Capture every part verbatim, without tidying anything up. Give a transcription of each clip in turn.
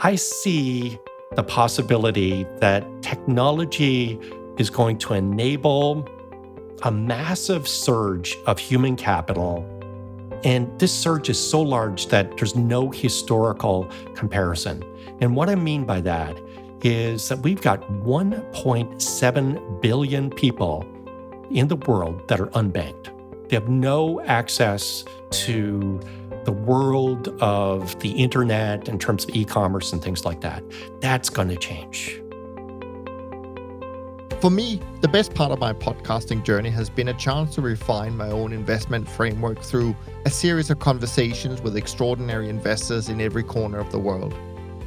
I see the possibility that technology is going to enable a massive surge of human capital. And this surge is so large that there's no historical comparison. And what I mean by that is that we've got one point seven billion people in the world that are unbanked. They have no access to the world of the internet in terms of e-commerce and things like that. That's going to change. For me, the best part of my podcasting journey has been a chance to refine my own investment framework through a series of conversations with extraordinary investors in every corner of the world.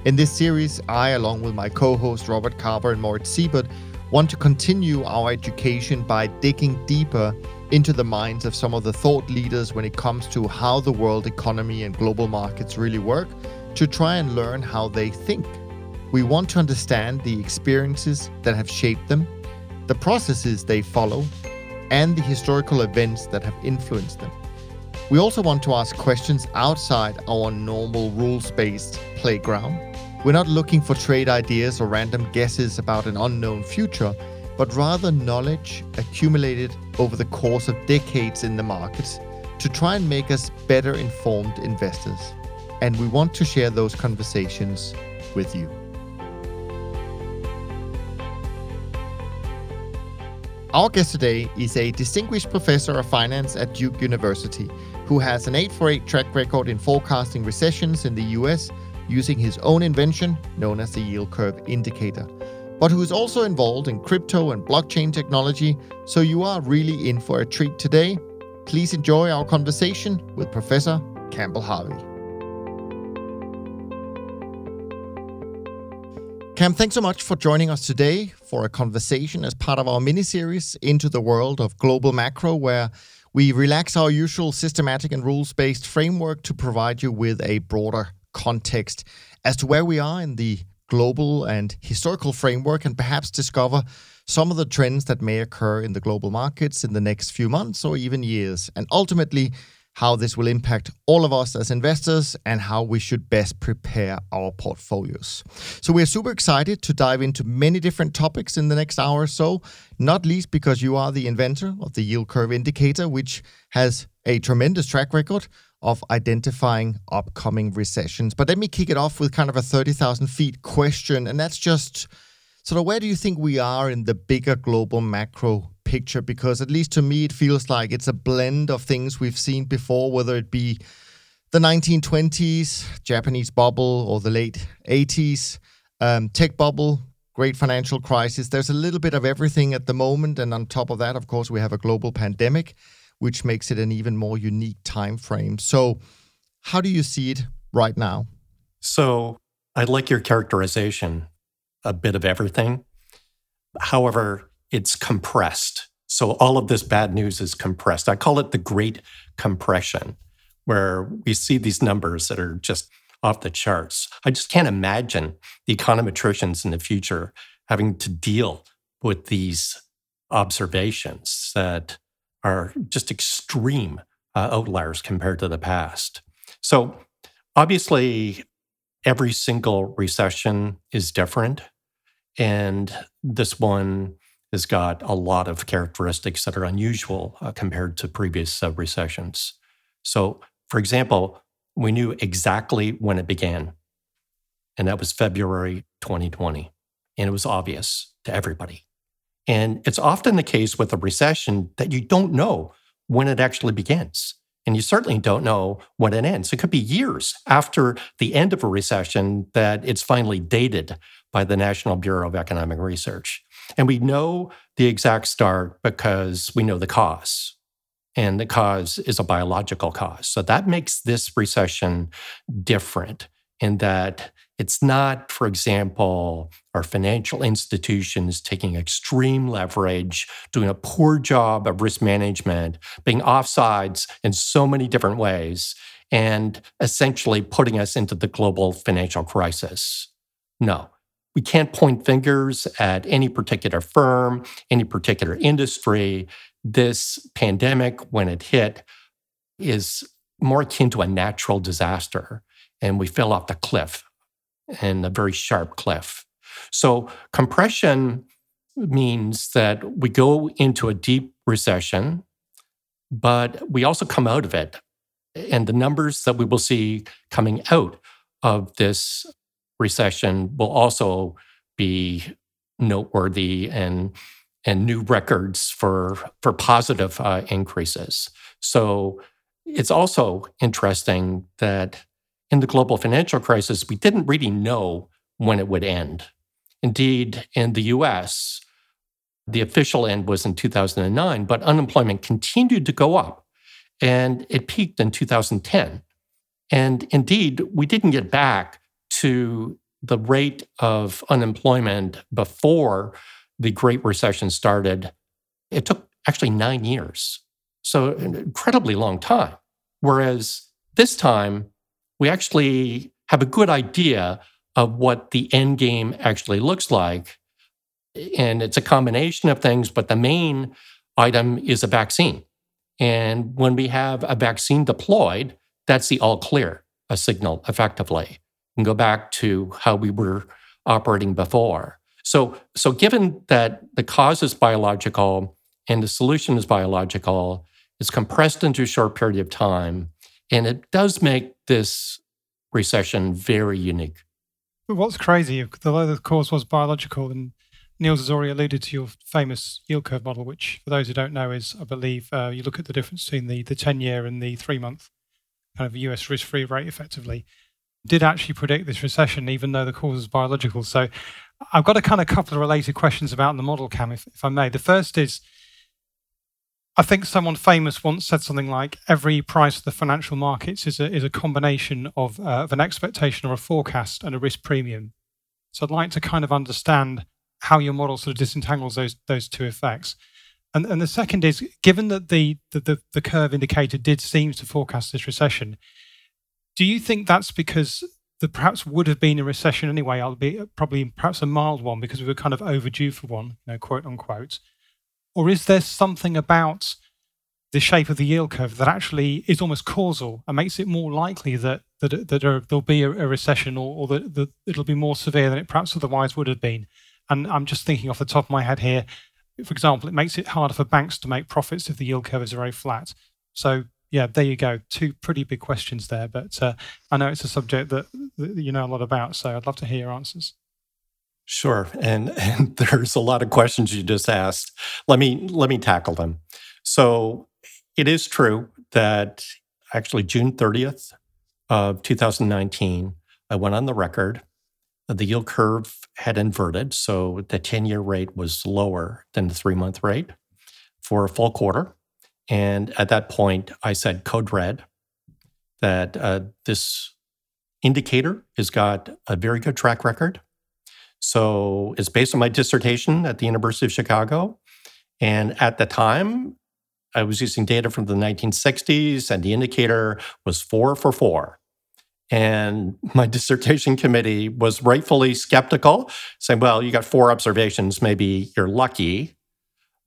In this series, I, along with my co-hosts Robert Carver and Moritz Siebert, want to continue our education by digging deeper into the minds of some of the thought leaders when it comes to how the world economy and global markets really work, to try and learn how they think. We want to understand the experiences that have shaped them, the processes they follow, and the historical events that have influenced them. We also want to ask questions outside our normal rules-based playground. We're not looking for trade ideas or random guesses about an unknown future, but rather knowledge accumulated over the course of decades in the markets to try and make us better informed investors. And we want to share those conversations with you. Our guest today is a distinguished professor of finance at Duke University, who has an eight for eight track record in forecasting recessions in the U S using his own invention known as the Yield Curve Indicator, but who is also involved in crypto and blockchain technology, so you are really in for a treat today. Please enjoy our conversation with Professor Campbell Harvey. Cam, thanks so much for joining us today for a conversation as part of our mini-series Into the World of Global Macro, where we relax our usual systematic and rules-based framework to provide you with a broader context as to where we are in the global and historical framework and perhaps discover some of the trends that may occur in the global markets in the next few months or even years, and ultimately how this will impact all of us as investors and how we should best prepare our portfolios. So we're super excited to dive into many different topics in the next hour or so, not least because you are the inventor of the Yield Curve Indicator, which has a tremendous track record of identifying upcoming recessions. But let me kick it off with kind of a thirty thousand feet question, and that's just sort of where do you think we are in the bigger global macro picture? Because at least to me, it feels like it's a blend of things we've seen before, whether it be the nineteen twenties, Japanese bubble, or the late eighties, um, tech bubble, great financial crisis. There's a little bit of everything at the moment. And on top of that, of course, we have a global pandemic, which makes it an even more unique time frame. So how do you see it right now? So I like your characterization, a bit of everything. However, it's compressed. So all of this bad news is compressed. I call it the great compression, where we see these numbers that are just off the charts. I just can't imagine the econometricians in the future having to deal with these observations that are just extreme uh, outliers compared to the past. So obviously, every single recession is different. And this one has got a lot of characteristics that are unusual uh, compared to previous uh, recessions. So for example, we knew exactly when it began. And that was February twenty twenty. And it was obvious to everybody. And it's often the case with a recession that you don't know when it actually begins. And you certainly don't know when it ends. It could be years after the end of a recession that it's finally dated by the National Bureau of Economic Research. And we know the exact start because we know the cause. And the cause is a biological cause. So that makes this recession different in that it's not, for example, our financial institutions taking extreme leverage, doing a poor job of risk management, being offsides in so many different ways, and essentially putting us into the global financial crisis. No, we can't point fingers at any particular firm, any particular industry. This pandemic, when it hit, is more akin to a natural disaster, and we fell off the cliff. and a very sharp cliff. So compression means that we go into a deep recession, but we also come out of it. And the numbers that we will see coming out of this recession will also be noteworthy and and new records for, for positive uh, increases. So it's also interesting that in the global financial crisis, we didn't really know when it would end. Indeed, in the U S, the official end was in two thousand nine, but unemployment continued to go up, and it peaked in two thousand ten. And indeed, we didn't get back to the rate of unemployment before the Great Recession started. It took actually nine years, so an incredibly long time. Whereas this time, we actually have a good idea of what the end game actually looks like. And it's a combination of things, but the main item is a vaccine. And when we have a vaccine deployed, that's the all clear, a signal effectively. We can go back to how we were operating before. So, so given that the cause is biological and the solution is biological, it's compressed into a short period of time, and it does make this recession very unique. But what's crazy, although the cause was biological, and Niels has already alluded to your famous yield curve model, which for those who don't know is, I believe, uh, you look at the difference between the, the ten-year and the three-month kind of U S risk-free rate effectively, did actually predict this recession, even though the cause is biological. So I've got a kind of couple of related questions about the model, Cam, if, if I may. The first is, I think someone famous once said something like, every price of the financial markets is a, is a combination of, uh, of an expectation or a forecast and a risk premium. So I'd like to kind of understand how your model sort of disentangles those those two effects. And and the second is, given that the the, the curve indicator did seem to forecast this recession, do you think that's because there perhaps would have been a recession anyway, albeit probably perhaps a mild one, because we were kind of overdue for one, you know, quote unquote? Or is there something about the shape of the yield curve that actually is almost causal and makes it more likely that that, that there'll be a, a recession, or, or that, that it'll be more severe than it perhaps otherwise would have been? And I'm just thinking off the top of my head here, for example, it makes it harder for banks to make profits if the yield curve is very flat. So yeah, there you go. Two pretty big questions there, but uh, I know it's a subject that, that you know a lot about, so I'd love to hear your answers. Sure, and, and there's a lot of questions you just asked. Let me let me tackle them. So it is true that actually June thirtieth of two thousand nineteen, I went on the record. The yield curve had inverted, so the ten-year rate was lower than the three-month rate for a full quarter. And at that point, I said code red that uh, this indicator has got a very good track record. So it's based on my dissertation at the University of Chicago. And at the time, I was using data from the nineteen sixties, and the indicator was four for four. And my dissertation committee was rightfully skeptical, saying, well, you got four observations, maybe you're lucky.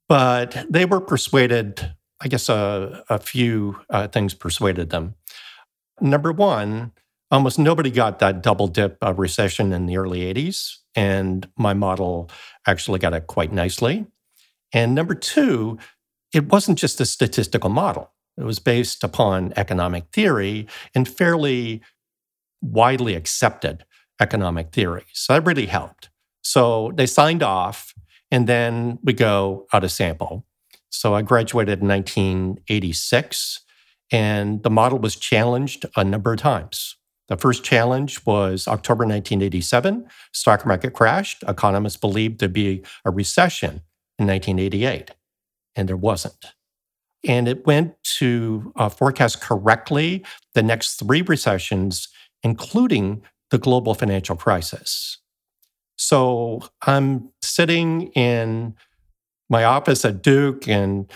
But they were persuaded, I guess a, a few uh, things persuaded them. Number one, almost nobody got that double dip of recession in the early eighties, and my model actually got it quite nicely. And number two, it wasn't just a statistical model. It was based upon economic theory and fairly widely accepted economic theory. So that really helped. So they signed off, and then we go out of sample. So I graduated in nineteen eighty-six, and the model was challenged a number of times. The first challenge was October nineteen eighty-seven. Stock market crashed. Economists believed there'd be a recession in nineteen eighty-eight, and there wasn't. And it went to uh, forecast correctly the next three recessions, including the global financial crisis. So I'm sitting in my office at Duke in,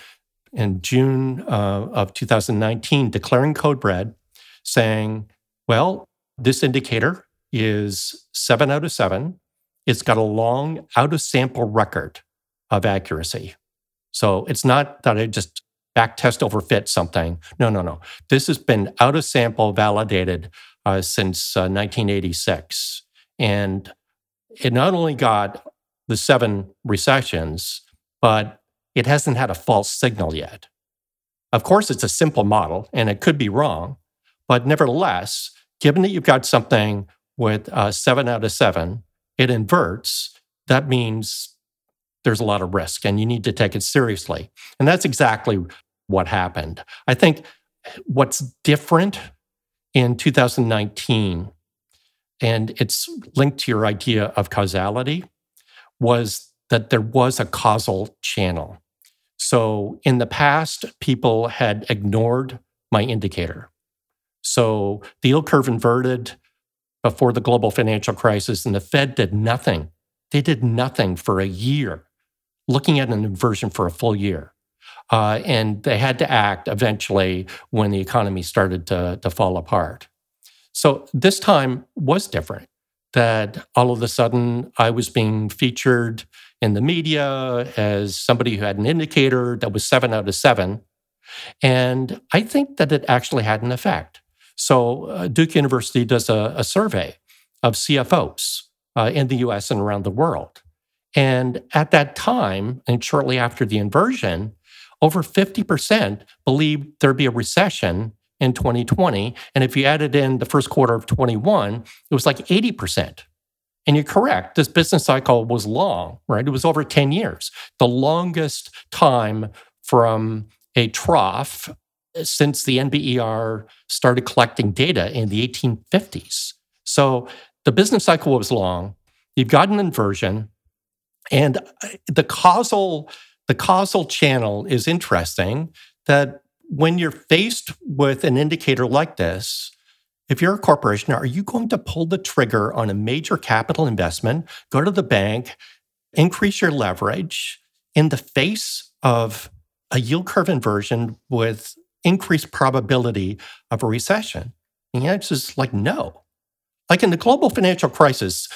in June uh, of two thousand nineteen, declaring code red, saying, well, this indicator is seven out of seven. It's got a long out-of-sample record of accuracy. So it's not that I just backtest overfit something. No, no, no. This has been out-of-sample validated uh, since uh, nineteen eighty-six. And it not only got the seven recessions, but it hasn't had a false signal yet. Of course, it's a simple model, and it could be wrong. But nevertheless, given that you've got something with uh, seven out of seven, it inverts, that means there's a lot of risk, and you need to take it seriously. And that's exactly what happened. I think what's different in two thousand nineteen, and it's linked to your idea of causality, was that there was a causal channel. So in the past, people had ignored my indicator. So the yield curve inverted before the global financial crisis, and the Fed did nothing. They did nothing for a year, looking at an inversion for a full year. Uh, and they had to act eventually when the economy started to, to fall apart. So this time was different, that all of a sudden I was being featured in the media as somebody who had an indicator that was seven out of seven. And I think that it actually had an effect. So uh, Duke University does a, a survey of C F Os uh, in the U S and around the world. And at that time, and shortly after the inversion, over fifty percent believed there'd be a recession in twenty twenty. And if you added in the first quarter of twenty-one, it was like eighty percent. And you're correct, this business cycle was long, right? It was over ten years, the longest time from a trough since the N B E R started collecting data in the eighteen fifties. So the business cycle was long, you've got an inversion, and the causal, the causal channel is interesting, that when you're faced with an indicator like this, if you're a corporation, are you going to pull the trigger on a major capital investment, go to the bank, increase your leverage in the face of a yield curve inversion with increased probability of a recession? And the answer is like, no. Like in the global financial crisis,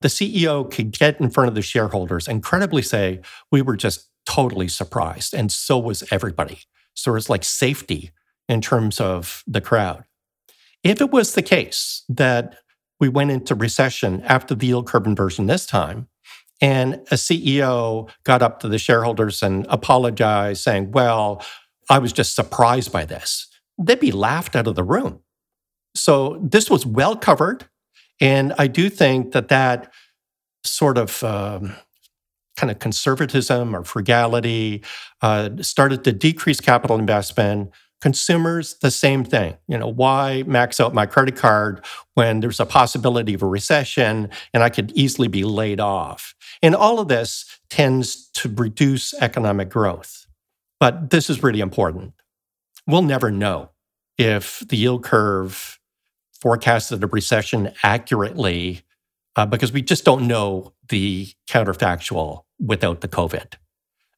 the C E O could get in front of the shareholders and credibly say, we were just totally surprised. And so was everybody. So it's like safety in terms of the crowd. If it was the case that we went into recession after the yield curve inversion this time, and a C E O got up to the shareholders and apologized, saying, well, I was just surprised by this, they'd be laughed out of the room. So this was well covered. And I do think that that sort of um, kind of conservatism or frugality uh, started to decrease capital investment. Consumers, the same thing. You know, why max out my credit card when there's a possibility of a recession and I could easily be laid off? And all of this tends to reduce economic growth. But this is really important. We'll never know if the yield curve forecasted a recession accurately uh, because we just don't know the counterfactual without the COVID.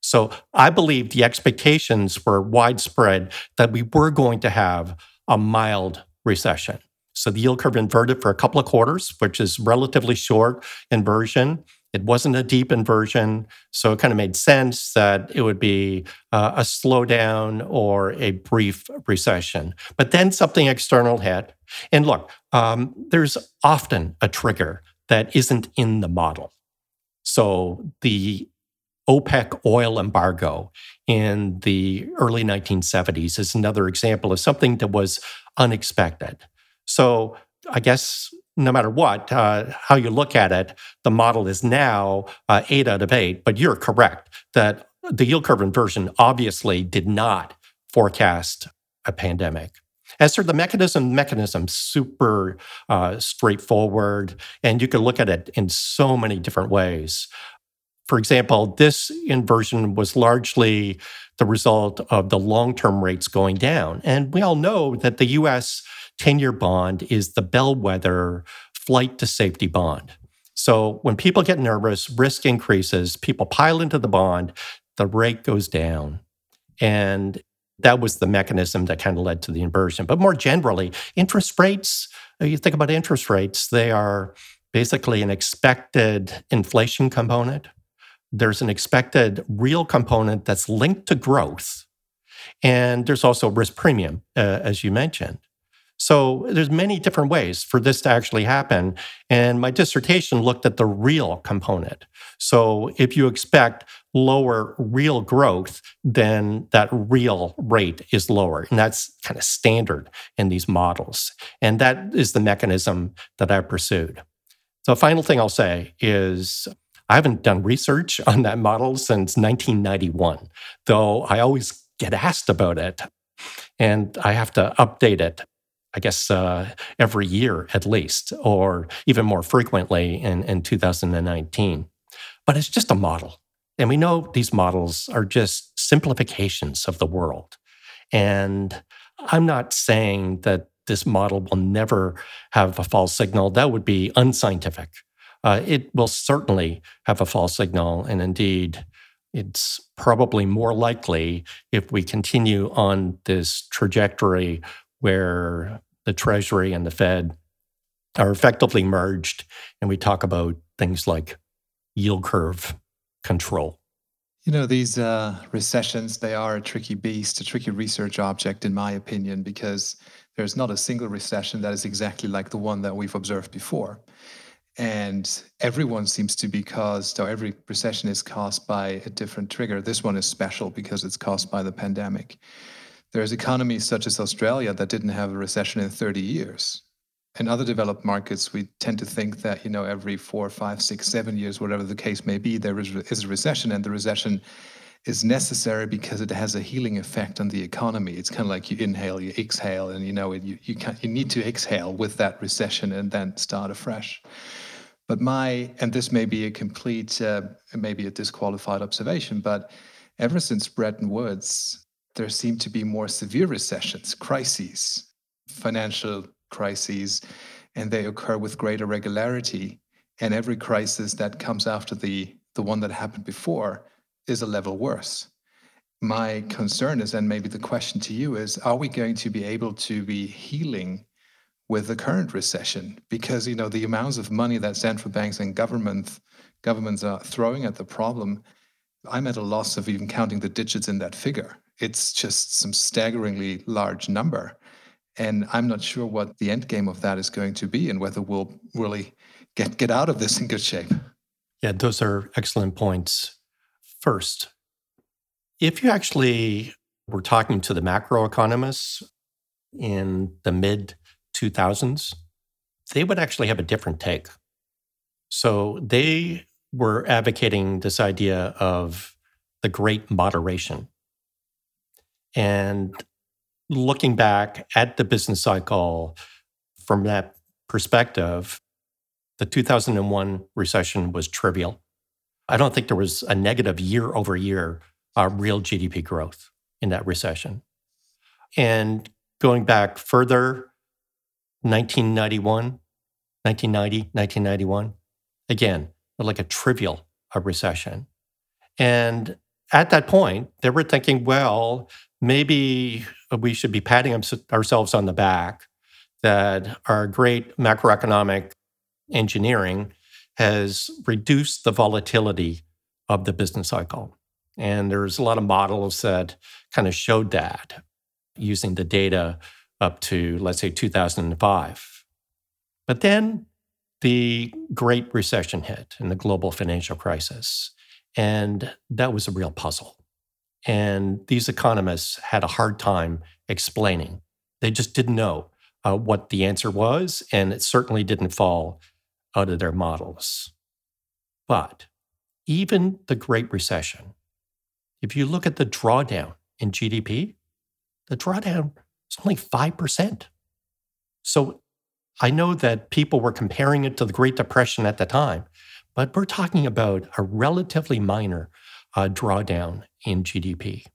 So I believe the expectations were widespread that we were going to have a mild recession. So the yield curve inverted for a couple of quarters, which is relatively short inversion. It wasn't a deep inversion, so it kind of made sense that it would be uh, a slowdown or a brief recession. But then something external hit. And look, um, there's often a trigger that isn't in the model. So the OPEC oil embargo in the early nineteen seventies is another example of something that was unexpected. So I guess no matter what, uh, how you look at it, the model is now uh, eight out of eight, but you're correct that the yield curve inversion obviously did not forecast a pandemic. As for the mechanism, mechanism super uh, straightforward, and you can look at it in so many different ways. For example, this inversion was largely the result of the long-term rates going down. And we all know that the U S ten-year bond is the bellwether flight to safety bond. So when people get nervous, risk increases, people pile into the bond, the rate goes down. And that was the mechanism that kind of led to the inversion. But more generally, interest rates, you think about interest rates, they are basically an expected inflation component. There's an expected real component that's linked to growth. And there's also risk premium, uh, as you mentioned. So there's many different ways for this to actually happen. And my dissertation looked at the real component. So if you expect lower real growth, then that real rate is lower. And that's kind of standard in these models. And that is the mechanism that I pursued. So final thing I'll say is I haven't done research on that model since nineteen ninety-one, though I always get asked about it. And I have to update it, I guess, uh, every year at least, or even more frequently in, in two thousand nineteen. But it's just a model. And we know these models are just simplifications of the world. And I'm not saying that this model will never have a false signal. That would be unscientific. Uh, it will certainly have a false signal. And indeed, it's probably more likely if we continue on this trajectory where the Treasury and the Fed are effectively merged, and we talk about things like yield curve control. You know, these uh, recessions, they are a tricky beast, a tricky research object, in my opinion, because there's not a single recession that is exactly like the one that we've observed before. And everyone seems to be caused, or every recession is caused by a different trigger. This one is special because it's caused by the pandemic. There's economies such as Australia that didn't have a recession in thirty years. In other developed markets, we tend to think that, you know, every four, five, six, seven years, whatever the case may be, there is a recession, and the recession is necessary because it has a healing effect on the economy. It's kind of like you inhale, you exhale, and you know, you you, can't, you need to exhale with that recession and then start afresh. But my, and this may be a complete, uh, maybe a disqualified observation, but ever since Bretton Woods, there seem to be more severe recessions, crises, financial crises, and they occur with greater regularity. And every crisis that comes after the, the one that happened before is a level worse. My concern is, and maybe the question to you is, are we going to be able to be healing with the current recession? Because, you know, the amounts of money that central banks and government, governments are throwing at the problem, I'm at a loss of even counting the digits in that figure. It's just some staggeringly large number. And I'm not sure what the end game of that is going to be and whether we'll really get, get out of this in good shape. Yeah, those are excellent points. First, if you actually were talking to the macroeconomists in the mid two thousands, they would actually have a different take. So they were advocating this idea of the great moderation. And looking back at the business cycle from that perspective, the two thousand one recession was trivial. I don't think there was a negative year over year uh, real G D P growth in that recession. And going back further, nineteen ninety-one, nineteen ninety, nineteen ninety-one, again, like a trivial a recession. And at that point, they were thinking, well, maybe we should be patting ourselves on the back that our great macroeconomic engineering has reduced the volatility of the business cycle. And there's a lot of models that kind of showed that using the data up to, let's say, two thousand five. But then the Great Recession hit and the global financial crisis. And that was a real puzzle. And these economists had a hard time explaining. They just didn't know uh, what the answer was, and it certainly didn't fall out of their models. But even the Great Recession, if you look at the drawdown in G D P, the drawdown is only five percent. So I know that people were comparing it to the Great Depression at the time, but we're talking about a relatively minor uh, drawdown in G D P,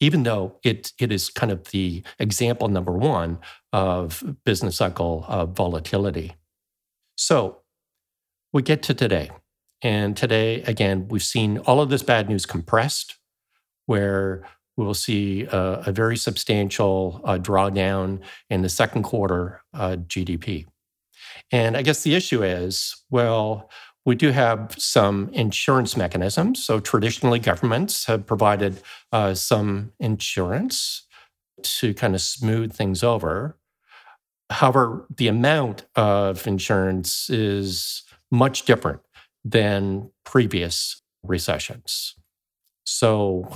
even though it it is kind of the example number one of business cycle uh, volatility. So we get to today. And today, again, we've seen all of this bad news compressed, where we will see a, a very substantial uh, drawdown in the second quarter uh, G D P. And I guess the issue is, well, we do have some insurance mechanisms. So traditionally, governments have provided uh, some insurance to kind of smooth things over. However, the amount of insurance is much different than previous recessions. So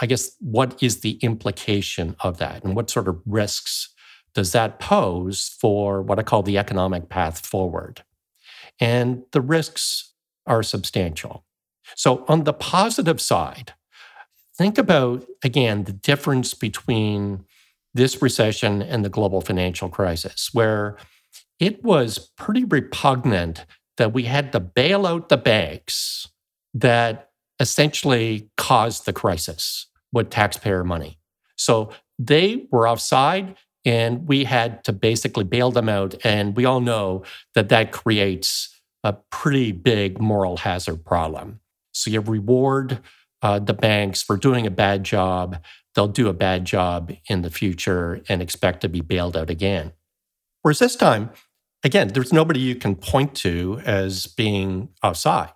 I guess what is the implication of that? And what sort of risks does that pose for what I call the economic path forward? And the risks are substantial. So on the positive side, think about, again, the difference between this recession and the global financial crisis, where it was pretty repugnant that we had to bail out the banks that essentially caused the crisis with taxpayer money. So they were offside, and we had to basically bail them out. And we all know that that creates a pretty big moral hazard problem. So you reward uh, the banks for doing a bad job. They'll do a bad job in the future and expect to be bailed out again. Whereas this time, again, there's nobody you can point to as being offside.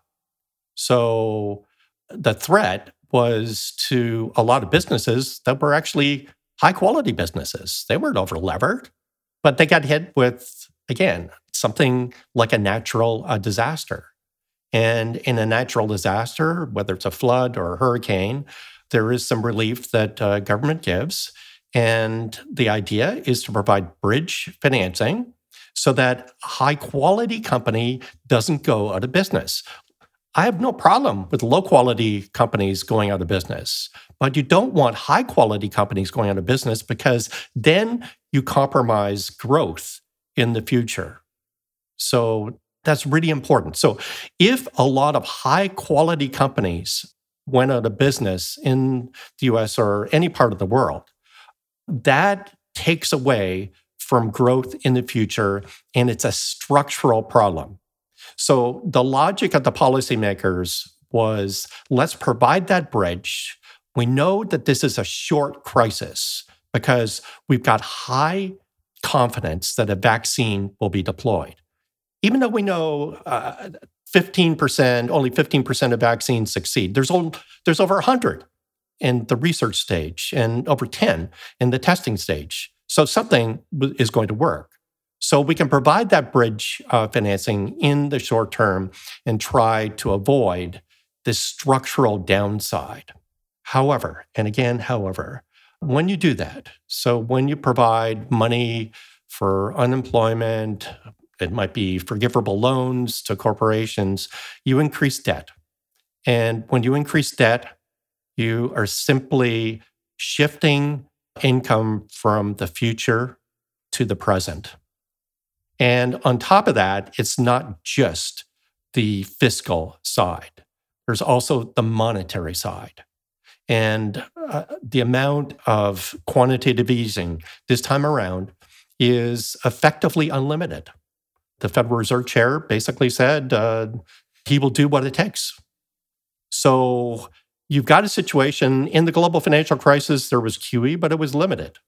So the threat was to a lot of businesses that were actually high-quality businesses. They weren't over-levered, but they got hit with, again, something like a natural uh, disaster. And in a natural disaster, whether it's a flood or a hurricane, there is some relief that uh, government gives. And the idea is to provide bridge financing so that a high-quality company doesn't go out of business. I have no problem with low-quality companies going out of business, but you don't want high-quality companies going out of business because then you compromise growth in the future. So that's really important. So if a lot of high-quality companies went out of business in the U S or any part of the world, that takes away from growth in the future, and it's a structural problem. So the logic of the policymakers was, let's provide that bridge. We know that this is a short crisis because we've got high confidence that a vaccine will be deployed. Even though we know uh, fifteen percent, only fifteen percent of vaccines succeed, there's, old, there's over one hundred in the research stage and over ten in the testing stage. So something is going to work. So we can provide that bridge uh, financing in the short term and try to avoid this structural downside. However, and again, however, when you do that, so when you provide money for unemployment, it might be forgivable loans to corporations, you increase debt. And when you increase debt, you are simply shifting income from the future to the present. And on top of that, it's not just the fiscal side. There's also the monetary side. And uh, the amount of quantitative easing this time around is effectively unlimited. The Federal Reserve Chair basically said uh, he will do what it takes. So you've got a situation in the global financial crisis, there was Q E, but it was limited.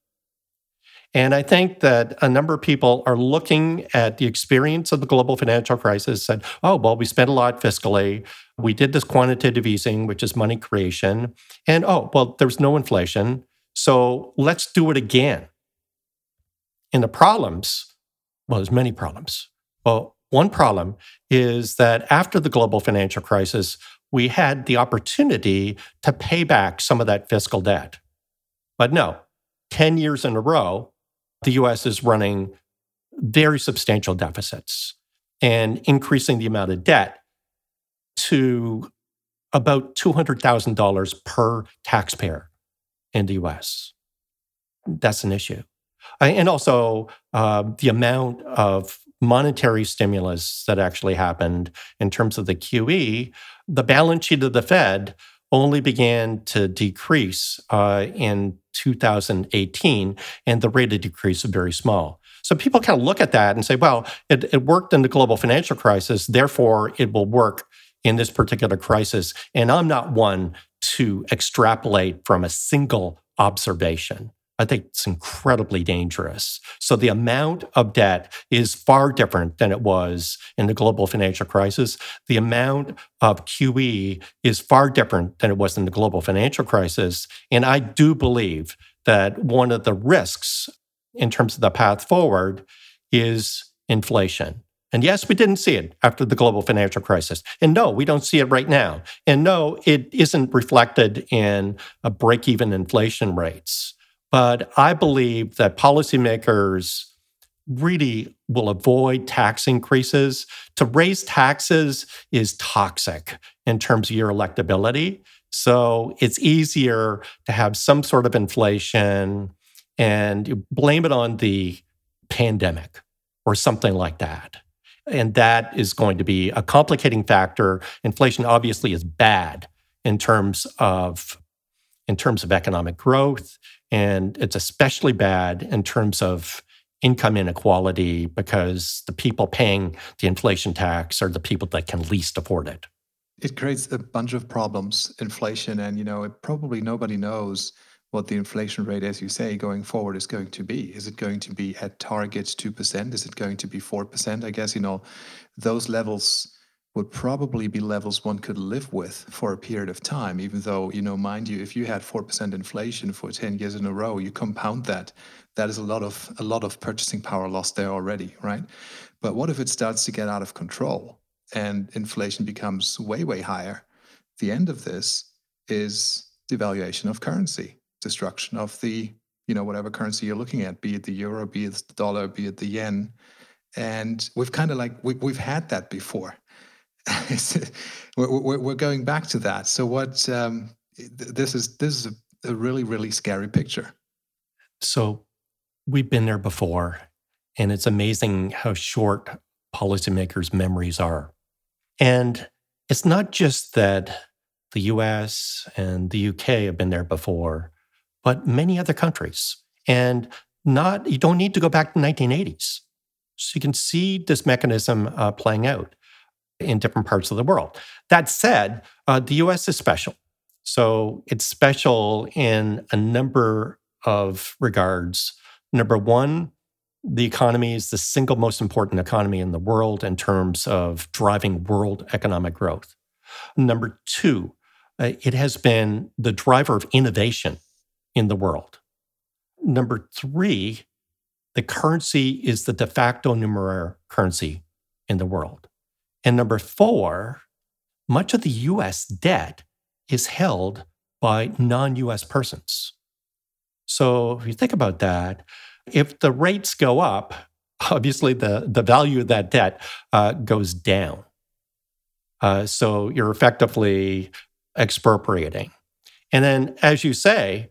And I think that a number of people are looking at the experience of the global financial crisis and, oh, well, we spent a lot fiscally. We did this quantitative easing, which is money creation. And, oh, well, there's no inflation. So let's do it again. And the problems, well, there's many problems. Well, one problem is that after the global financial crisis, we had the opportunity to pay back some of that fiscal debt. But no, ten years in a row, the U S is running very substantial deficits and increasing the amount of debt to about two hundred thousand dollars per taxpayer in the U S. That's an issue. And also uh, the amount of monetary stimulus that actually happened in terms of the Q E, the balance sheet of the Fed only began to decrease uh, in two thousand eighteen, and the rate of decrease is very small. So people kind of look at that and say, well, it, it worked in the global financial crisis, therefore it will work in this particular crisis. And I'm not one to extrapolate from a single observation. I think it's incredibly dangerous. So the amount of debt is far different than it was in the global financial crisis. The amount of Q E is far different than it was in the global financial crisis. And I do believe that one of the risks in terms of the path forward is inflation. And yes, we didn't see it after the global financial crisis. And no, we don't see it right now. And no, it isn't reflected in a break-even inflation rates. But I believe that policymakers really will avoid tax increases. To raise taxes is toxic in terms of your electability. So it's easier to have some sort of inflation and you blame it on the pandemic or something like that. And that is going to be a complicating factor. Inflation obviously is bad in terms of, in terms of economic growth, and it's especially bad in terms of income inequality because the people paying the inflation tax are the people that can least afford it. It creates a bunch of problems, inflation, and you know, it probably nobody knows what the inflation rate, as you say, going forward is going to be. Is it going to be at target two percent? Is it going to be four percent? I guess, you know, those levels would probably be levels one could live with for a period of time, even though, you know, mind you, if you had four percent inflation for ten years in a row, you compound that. That is a lot of a lot of purchasing power lost there already, right? But what if it starts to get out of control and inflation becomes way, way higher? The end of this is devaluation of currency, destruction of the, you know, whatever currency you're looking at, be it the euro, be it the dollar, be it the yen. And we've kind of like, we, we've had that before. We're going back to that. So what, um, this is, this is a really, really scary picture. So we've been there before, and it's amazing how short policymakers' memories are. And it's not just that the U S and the U K have been there before, but many other countries. And not you don't need to go back to the nineteen eighties. So you can see this mechanism uh, playing out in different parts of the world. That said, uh, the U S is special. So it's special in a number of regards. Number one, the economy is the single most important economy in the world in terms of driving world economic growth. Number two, uh, it has been the driver of innovation in the world. Number three, the currency is the de facto numeraire currency in the world. And number four, much of the U S debt is held by non-U S persons. So if you think about that, if the rates go up, obviously the, the value of that debt uh, goes down. Uh, so you're effectively expropriating. And then, as you say,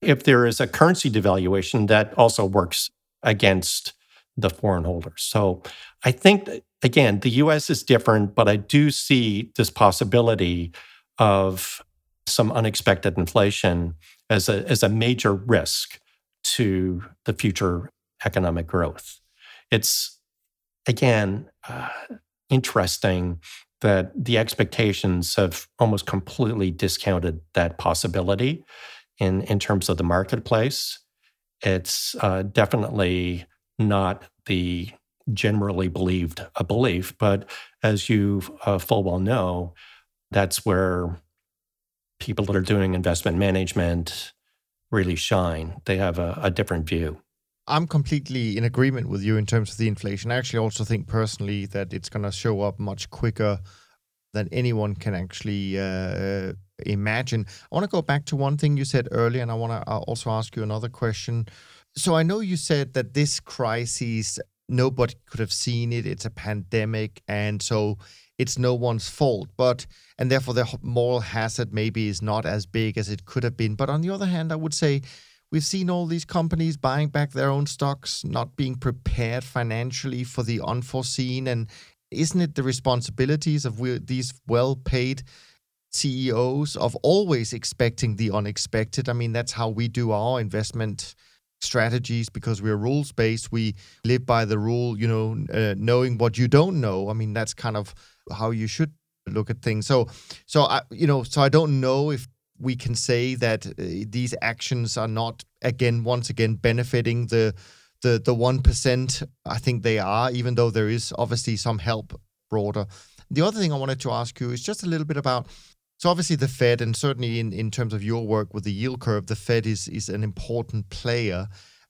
if there is a currency devaluation, that also works against the foreign holders. So I think that, again, the U S is different, but I do see this possibility of some unexpected inflation as a, as a major risk to the future economic growth. It's, again, uh, interesting that the expectations have almost completely discounted that possibility in, in terms of the marketplace. It's uh, definitely not the generally believed a belief, but as you uh, full well know, that's where people that are doing investment management really shine. They have a, a different view. I'm completely in agreement with you in terms of the inflation. I actually also think personally that it's going to show up much quicker than anyone can actually uh, imagine. I want to go back to one thing you said earlier, and I want to also ask you another question. So I know you said that this crisis, nobody could have seen it. It's a pandemic, and so it's no one's fault. But and therefore, the moral hazard maybe is not as big as it could have been. But on the other hand, I would say we've seen all these companies buying back their own stocks, not being prepared financially for the unforeseen. And isn't it the responsibilities of we, these well-paid C E Os of always expecting the unexpected? I mean, that's how we do our investment strategies, because we're rules-based. We live by the rule, you know, uh, knowing what you don't know. I mean, that's kind of how you should look at things. So, so I, you know, so I don't know if we can say that uh, these actions are not, again, once again, benefiting the the the one percent. I think they are, even though there is obviously some help broader. The other thing I wanted to ask you is just a little bit about, so obviously the Fed, and certainly in, in terms of your work with the yield curve, the Fed is is an important player.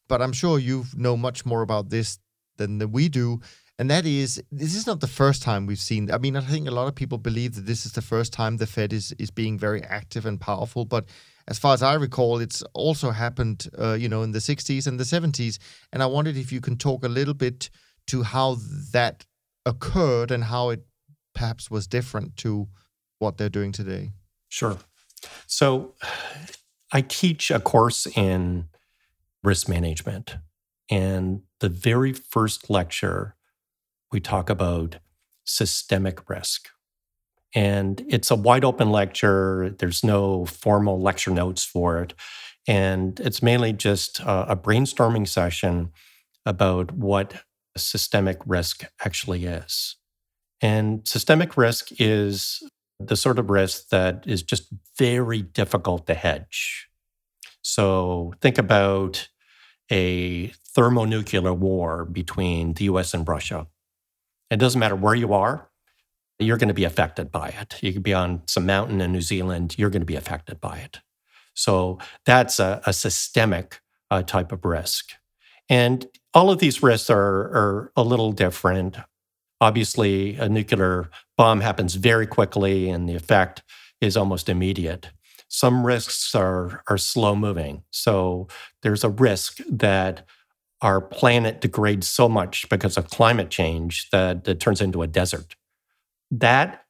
But I'm sure you know much more about this than, than we do. And that is, this is not the first time we've seen. I mean, I think a lot of people believe that this is the first time the Fed is is being very active and powerful. But as far as I recall, it's also happened, uh, you know, in the sixties and the seventies. And I wondered if you can talk a little bit to how that occurred and how it perhaps was different to what they're doing today. Sure. So I teach a course in risk management. And the very first lecture, we talk about systemic risk. And it's a wide open lecture. There's no formal lecture notes for it. And it's mainly just a, a brainstorming session about what systemic risk actually is. And systemic risk is the sort of risk that is just very difficult to hedge. So think about a thermonuclear war between the U S and Russia. It doesn't matter where you are, you're going to be affected by it. You could be on some mountain in New Zealand, you're going to be affected by it. So that's a, a systemic uh, type of risk. And all of these risks are, are a little different. Obviously, a nuclear bomb happens very quickly and the effect is almost immediate. Some risks are, are slow moving. So there's a risk that our planet degrades so much because of climate change that it turns into a desert. That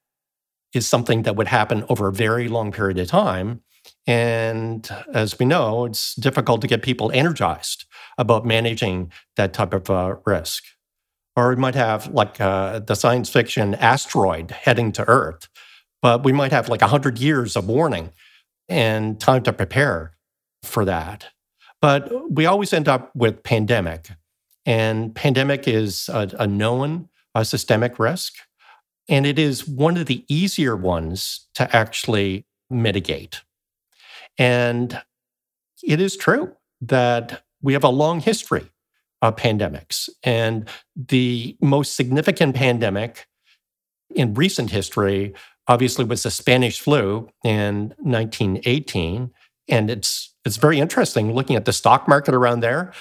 is something that would happen over a very long period of time. And as we know, it's difficult to get people energized about managing that type of uh, risk. Or we might have like uh, the science fiction asteroid heading to Earth, but we might have like one hundred years of warning and time to prepare for that. But we always end up with pandemic. And pandemic is a, a known a systemic risk. And it is one of the easier ones to actually mitigate. And it is true that we have a long history of pandemics. And the most significant pandemic in recent history, obviously, was the Spanish flu in nineteen eighteen. And it's it's very interesting looking at the stock market around there.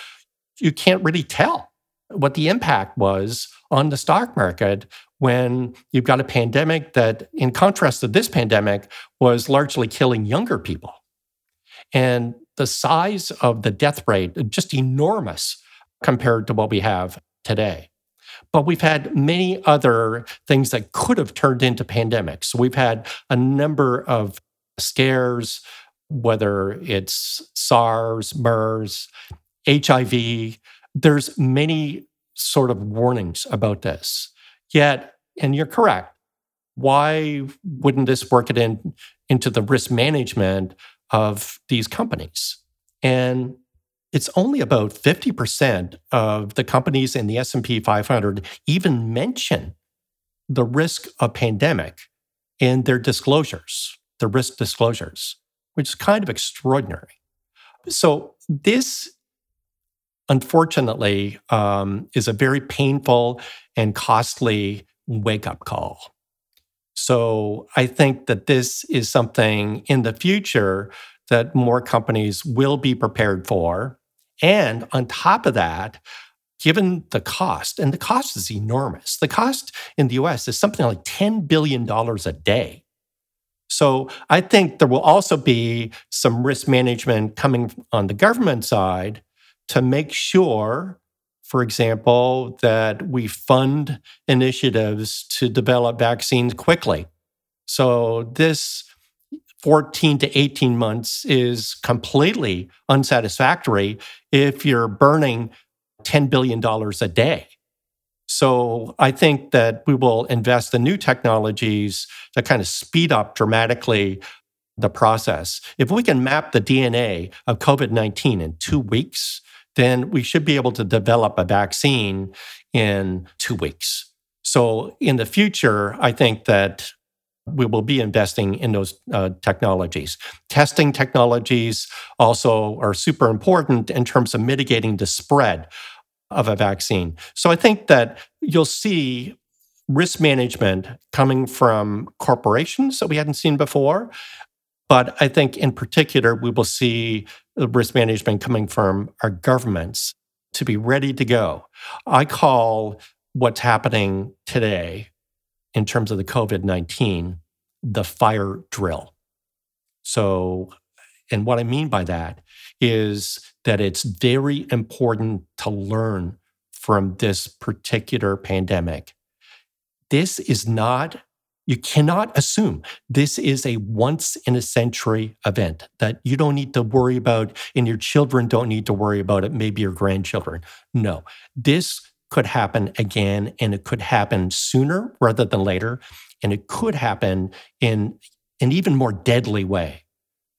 You can't really tell what the impact was on the stock market when you've got a pandemic that, in contrast to this pandemic, was largely killing younger people. And the size of the death rate, just enormous compared to what we have today. But we've had many other things that could have turned into pandemics. We've had a number of scares, whether it's SARS, MERS, H I V. There's many sort of warnings about this. Yet, and you're correct, why wouldn't this work it in, into the risk management of these companies? And it's only about fifty percent of the companies in the S and P five hundred even mention the risk of pandemic in their disclosures, the risk disclosures, which is kind of extraordinary. So this, unfortunately, um, is a very painful and costly wake-up call. So I think that this is something in the future that more companies will be prepared for. And on top of that, given the cost, and the cost is enormous. The cost in the U S is something like ten billion dollars a day. So I think there will also be some risk management coming on the government side to make sure, for example, that we fund initiatives to develop vaccines quickly. So this fourteen to eighteen months is completely unsatisfactory if you're burning ten billion dollars a day. So I think that we will invest in new technologies that kind of speed up dramatically the process. If we can map the D N A of COVID nineteen in two weeks, then we should be able to develop a vaccine in two weeks. So in the future, I think that we will be investing in those uh, technologies. Testing technologies also are super important in terms of mitigating the spread of a vaccine. So I think that you'll see risk management coming from corporations that we hadn't seen before. But I think in particular, we will see the risk management coming from our governments to be ready to go. I call what's happening today in terms of the COVID nineteen, the fire drill. So, and what I mean by that is that it's very important to learn from this particular pandemic. This is not, you cannot assume this is a once-in-a-century event that you don't need to worry about and your children don't need to worry about it, maybe your grandchildren. No, this could happen again, and it could happen sooner rather than later, and it could happen in an even more deadly way.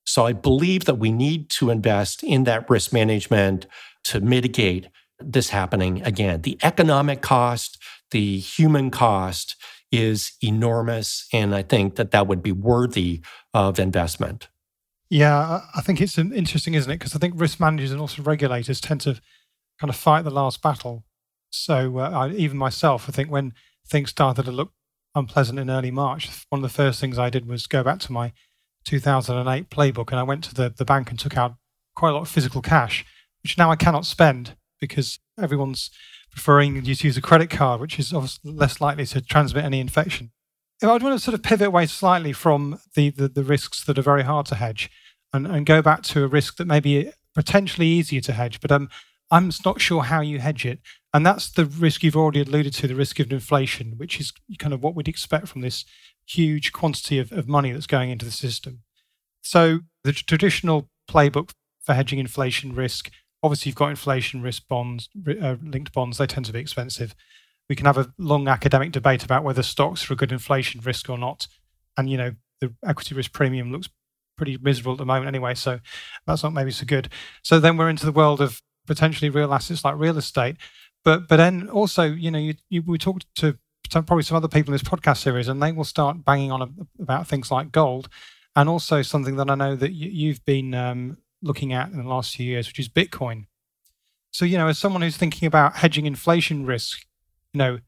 So I believe that we need to invest in that risk management to mitigate this happening again. The economic cost, the human cost is enormous, and I think that that would be worthy of investment. Yeah, I think it's interesting, isn't it? Because I think risk managers and also regulators tend to kind of fight the last battle. So uh, I, even myself, I think when things started to look unpleasant in early March, one of the first things I did was go back to my two thousand eight playbook, and I went to the, the bank and took out quite a lot of physical cash, which now I cannot spend because everyone's preferring you to use a credit card, which is obviously less likely to transmit any infection. If I'd want to sort of pivot away slightly from the, the, the risks that are very hard to hedge and, and go back to a risk that may be potentially easier to hedge, but um, I'm not sure how you hedge it. And that's the risk you've already alluded to, the risk of inflation, which is kind of what we'd expect from this huge quantity of, of money that's going into the system. So the traditional playbook for hedging inflation risk, obviously you've got inflation risk bonds, uh, linked bonds, they tend to be expensive. We can have a long academic debate about whether stocks are a good inflation risk or not. And, you know, the equity risk premium looks pretty miserable at the moment anyway, so that's not maybe so good. So then we're into the world of potentially real assets like real estate. But but then also, you know, you, you, we talked to probably some other people in this podcast series, and they will start banging on a, about things like gold, and also something that I know that you, you've been um, looking at in the last few years, which is Bitcoin. So, you know, as someone who's thinking about hedging inflation risk, you know,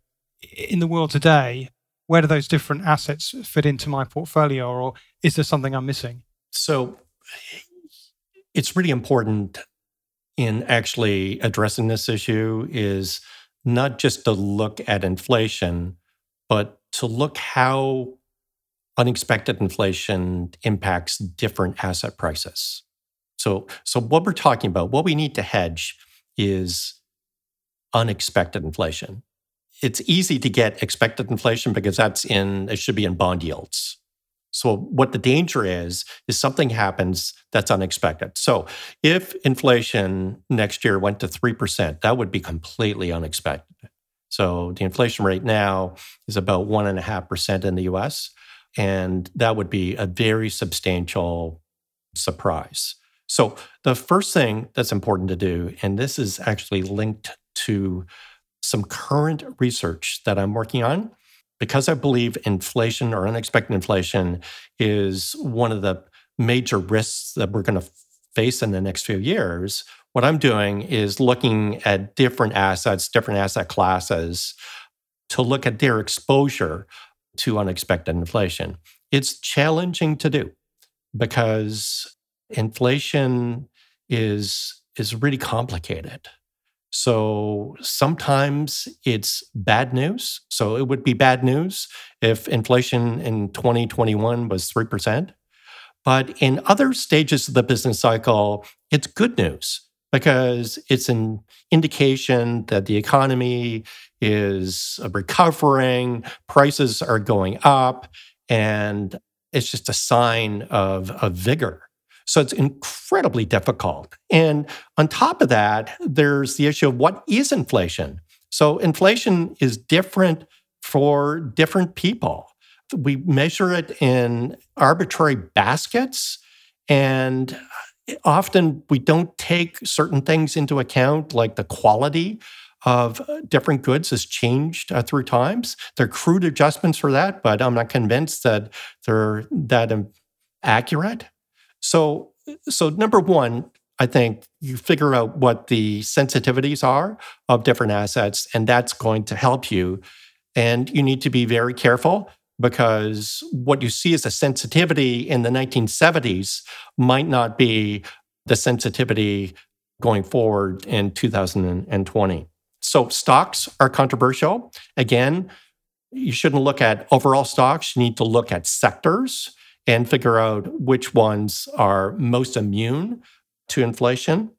in the world today, where do those different assets fit into my portfolio, or is there something I'm missing? So it's really important in actually addressing this issue is not just to look at inflation, but to look how unexpected inflation impacts different asset prices. So, so what we're talking about, what we need to hedge is unexpected inflation. It's easy to get expected inflation because that's in, it should be in bond yields. So what the danger is, is something happens that's unexpected. So if inflation next year went to three percent, that would be completely unexpected. So the inflation rate now is about one point five percent in the U S, and that would be a very substantial surprise. So the first thing that's important to do, and this is actually linked to some current research that I'm working on, because I believe inflation or unexpected inflation is one of the major risks that we're going to face in the next few years, what I'm doing is looking at different assets, different asset classes, to look at their exposure to unexpected inflation. It's challenging to do because inflation is, is really complicated. So sometimes it's bad news. So it would be bad news if inflation in twenty twenty-one was three percent. But in other stages of the business cycle, it's good news because it's an indication that the economy is recovering, prices are going up, and it's just a sign of, of vigor. So it's incredibly difficult. And on top of that, there's the issue of what is inflation? So inflation is different for different people. We measure it in arbitrary baskets, and often we don't take certain things into account, like the quality of different goods has changed uh, through times. There are crude adjustments for that, but I'm not convinced that they're that um, accurate. So, so number one, I think you figure out what the sensitivities are of different assets, and that's going to help you. And you need to be very careful because what you see as a sensitivity in the nineteen seventies might not be the sensitivity going forward in two thousand twenty. So stocks are controversial. Again, you shouldn't look at overall stocks. You need to look at sectors and figure out which ones are most immune to inflation.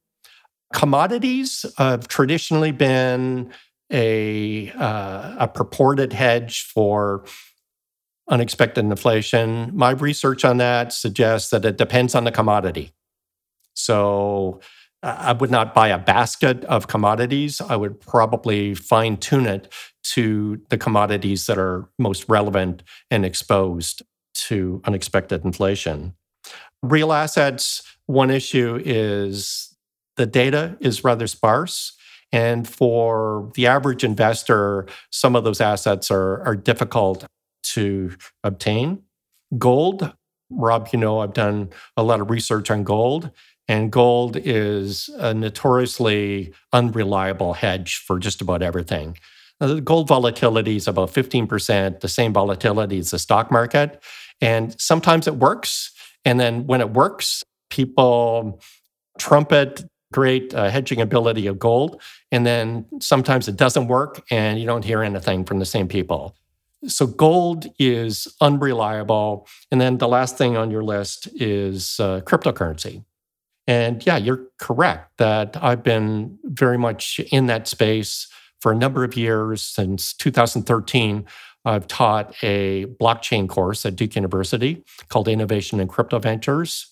Commodities have traditionally been a, uh, a purported hedge for unexpected inflation. My research on that suggests that it depends on the commodity. So uh, I would not buy a basket of commodities. I would probably fine-tune it to the commodities that are most relevant and exposed to unexpected inflation. Real assets, one issue is the data is rather sparse. And for the average investor, some of those assets are, are difficult to obtain. Gold, Rob, you know, I've done a lot of research on gold, and gold is a notoriously unreliable hedge for just about everything. Now, the gold volatility is about fifteen percent, the same volatility as the stock market. And sometimes it works. And then when it works, people trumpet great uh, hedging ability of gold. And then sometimes it doesn't work and you don't hear anything from the same people. So gold is unreliable. And then the last thing on your list is uh, cryptocurrency. And yeah, you're correct that I've been very much in that space for a number of years. Since two thousand thirteen, I've taught a blockchain course at Duke University called Innovation in Crypto Ventures.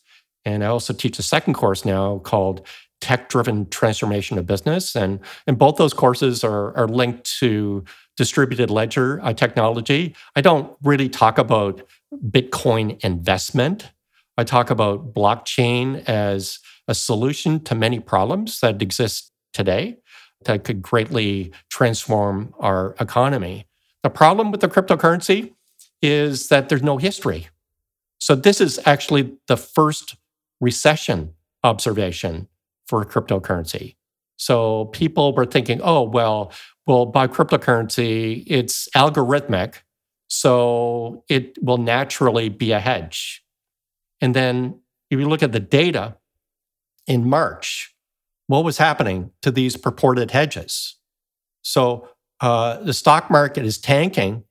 And I also teach a second course now called Tech-Driven Transformation of Business. And, and both those courses are, are linked to distributed ledger uh, technology. I don't really talk about Bitcoin investment. I talk about blockchain as a solution to many problems that exist today that could greatly transform our economy. The problem with the cryptocurrency is that there's no history. So this is actually the first recession observation for cryptocurrency. So people were thinking, oh, well, well, by cryptocurrency, it's algorithmic, so it will naturally be a hedge. And then if you look at the data in March, what was happening to these purported hedges? So uh, the stock market is tanking,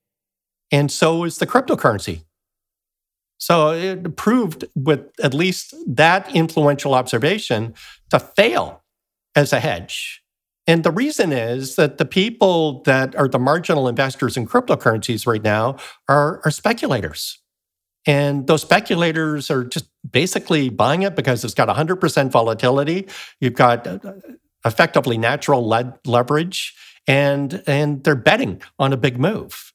and so is the cryptocurrency. So it proved, with at least that influential observation, to fail as a hedge. And the reason is that the people that are the marginal investors in cryptocurrencies right now are, are speculators. And those speculators are just basically buying it because it's got one hundred percent volatility. You've got effectively natural le- leverage, and, and they're betting on a big move.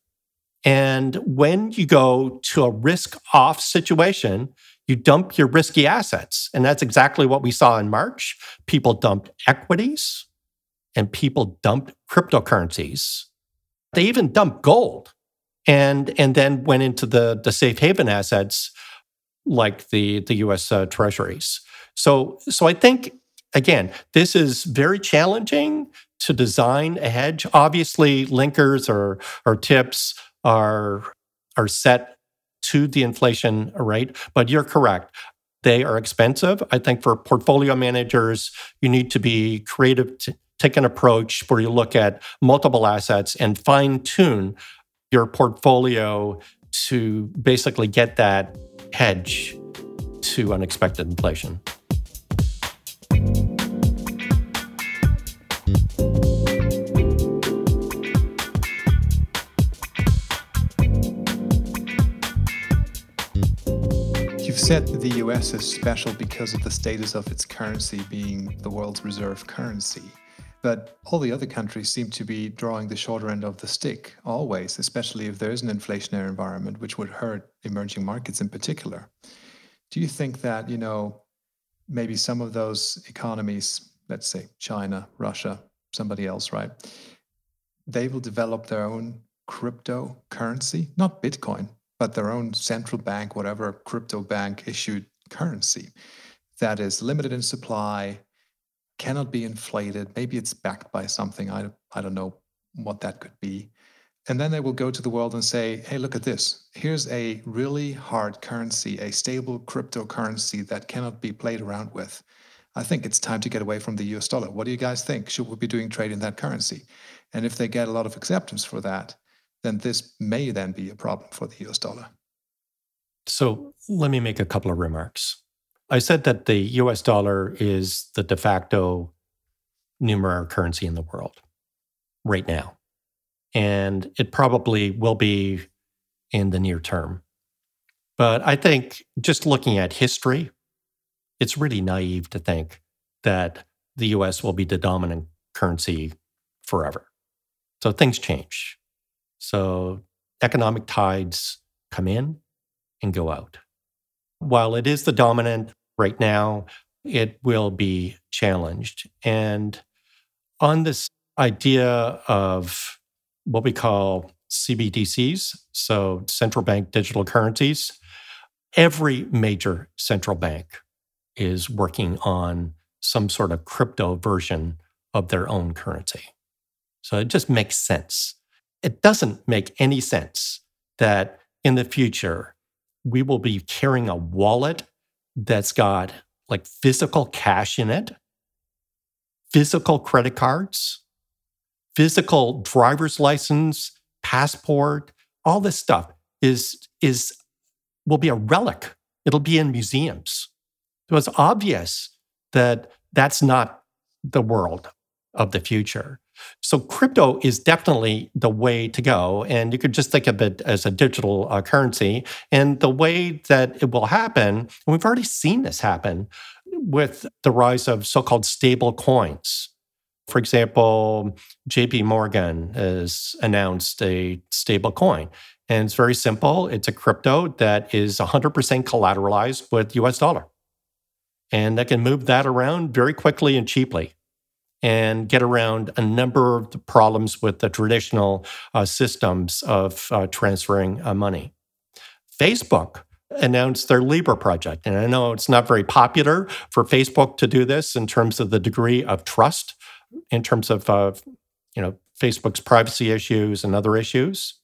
And when you go to a risk-off situation, you dump your risky assets. And that's exactly what we saw in March. People dumped equities. And people dumped cryptocurrencies. They even dumped gold and, and then went into the, the safe haven assets like the, the U S uh, treasuries. So, so I think, again, this is very challenging to design a hedge. Obviously, linkers or, or tips are, are set to the inflation rate, but you're correct. They are expensive. I think for portfolio managers, you need to be creative to take an approach where you look at multiple assets and fine-tune your portfolio to basically get that hedge to unexpected inflation. You've said that the U S is special because of the status of its currency being the world's reserve currency. But all the other countries seem to be drawing the shorter end of the stick always, especially if there is an inflationary environment, which would hurt emerging markets in particular. Do you think that, you know, maybe some of those economies, let's say China, Russia, somebody else, right? They will develop their own cryptocurrency, not Bitcoin, but their own central bank, whatever crypto bank issued currency that is limited in supply, cannot be inflated. Maybe it's backed by something. I, I don't know what that could be. And then they will go to the world and say, hey, look at this. Here's a really hard currency, a stable cryptocurrency that cannot be played around with. I think it's time to get away from the U S dollar. What do you guys think? Should we be doing trade in that currency? And if they get a lot of acceptance for that, then this may then be a problem for the U S dollar. So let me make a couple of remarks. I said that the U S dollar is the de facto numeraire currency in the world right now. And it probably will be in the near term. But I think just looking at history, it's really naive to think that the U S will be the dominant currency forever. So things change. So economic tides come in and go out. While it is the dominant right now, it will be challenged. And on this idea of what we call C B D Cs, so central bank digital currencies, every major central bank is working on some sort of crypto version of their own currency. So it just makes sense. It doesn't make any sense that in the future, we will be carrying a wallet that's got like physical cash in it, physical credit cards, physical driver's license, passport, all this stuff is, is will be a relic. It'll be in museums. So it's obvious that that's not the world of the future. So crypto is definitely the way to go. And you could just think of it as a digital uh, currency. And the way that it will happen, and we've already seen this happen with the rise of so-called stable coins. For example, J P Morgan has announced a stable coin. And it's very simple. It's a crypto that is one hundred percent collateralized with U S dollar. And that can move that around very quickly and cheaply, and get around a number of the problems with the traditional uh, systems of uh, transferring uh, money. Facebook announced their Libra project. And I know it's not very popular for Facebook to do this in terms of the degree of trust, in terms of uh, you know Facebook's privacy issues and other issues.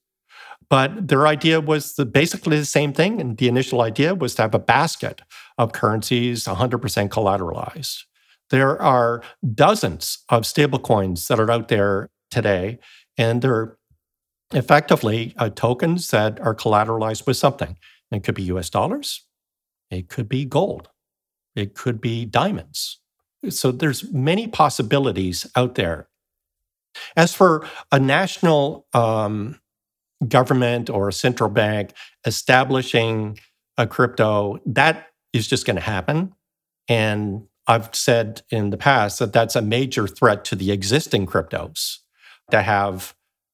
But their idea was the, basically the same thing. And the initial idea was to have a basket of currencies one hundred percent collateralized. There are dozens of stablecoins that are out there today, and they're effectively uh, tokens that are collateralized with something. And it could be U S dollars, it could be gold, it could be diamonds. So there's many possibilities out there. As for a national um, government or a central bank establishing a crypto, that is just going to happen, and I've said in the past that that's a major threat to the existing cryptos, to have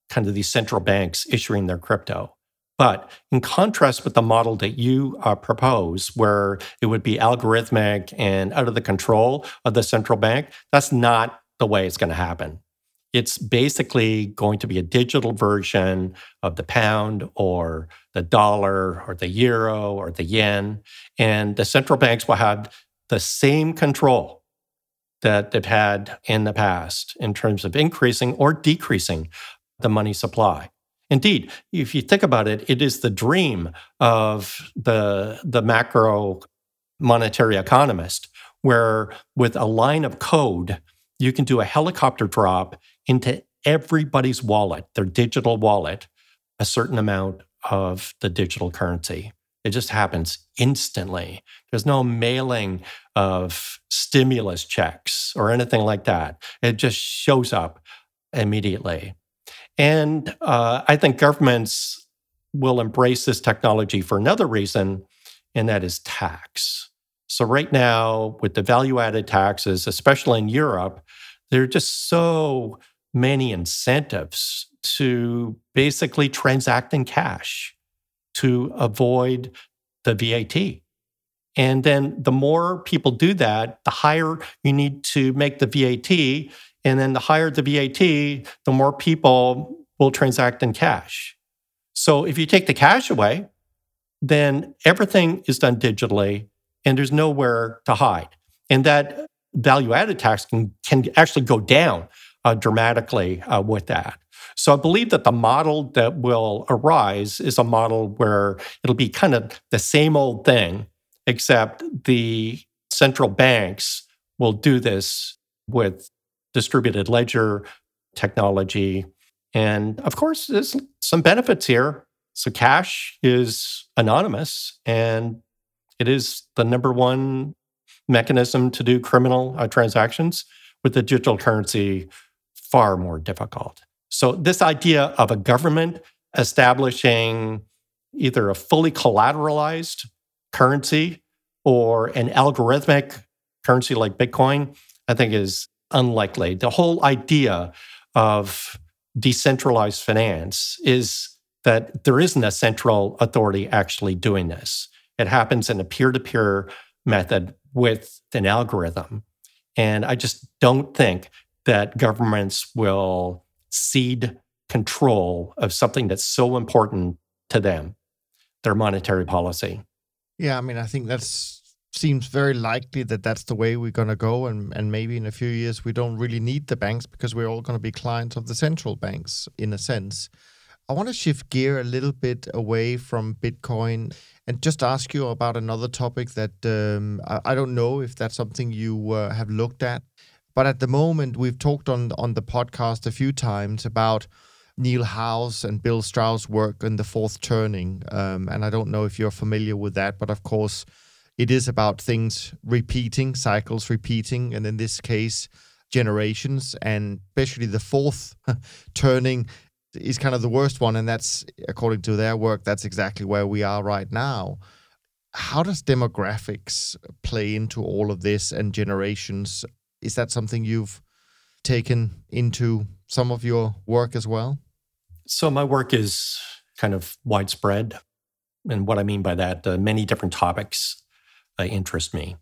kind of these central banks issuing their crypto. But in contrast with the model that you uh, propose, where it would be algorithmic and out of the control of the central bank, that's not the way it's going to happen. It's basically going to be a digital version of the pound or the dollar or the euro or the yen. And the central banks will have the same control that they've had in the past in terms of increasing or decreasing the money supply. Indeed, if you think about it, it is the dream of the, the macro monetary economist, where with a line of code, you can do a helicopter drop into everybody's wallet, their digital wallet, a certain amount of the digital currency. It just happens instantly. There's no mailing of stimulus checks or anything like that. It just shows up immediately. And uh, I think governments will embrace this technology for another reason, and that is tax. So right now, with the value-added taxes, especially in Europe, there are just so many incentives to basically transact in cash, to avoid the V A T. And then the more people do that, the higher you need to make the V A T. And then the higher the V A T, the more people will transact in cash. So if you take the cash away, then everything is done digitally and there's nowhere to hide. And that value-added tax can, can actually go down uh, dramatically uh, with that. So I believe that the model that will arise is a model where it'll be kind of the same old thing, except the central banks will do this with distributed ledger technology. And of course, there's some benefits here. So cash is anonymous, and it is the number one mechanism to do criminal uh, transactions. With the digital currency, far more difficult. So this idea of a government establishing either a fully collateralized currency or an algorithmic currency like Bitcoin, I think is unlikely. The whole idea of decentralized finance is that there isn't a central authority actually doing this. It happens in a peer-to-peer method with an algorithm. And I just don't think that governments will cede control of something that's so important to them, their monetary policy. Yeah, I mean, I think that's seems very likely that that's the way we're going to go. And, and maybe in a few years, we don't really need the banks because we're all going to be clients of the central banks, in a sense. I want to shift gear a little bit away from Bitcoin and just ask you about another topic that um, I, I don't know if that's something you uh, have looked at. But at the moment, we've talked on, on the podcast a few times about Neil Howe's and Bill Strauss' work in The Fourth Turning. Um, and I don't know if you're familiar with that, but of course, it is about things repeating, cycles repeating, and in this case, generations, and especially the fourth turning is kind of the worst one, and that's, according to their work, that's exactly where we are right now. How does demographics play into all of this and generations? Is that something you've taken into some of your work as well? So my work is kind of widespread, and what I mean by that, uh, many different topics uh, interest me.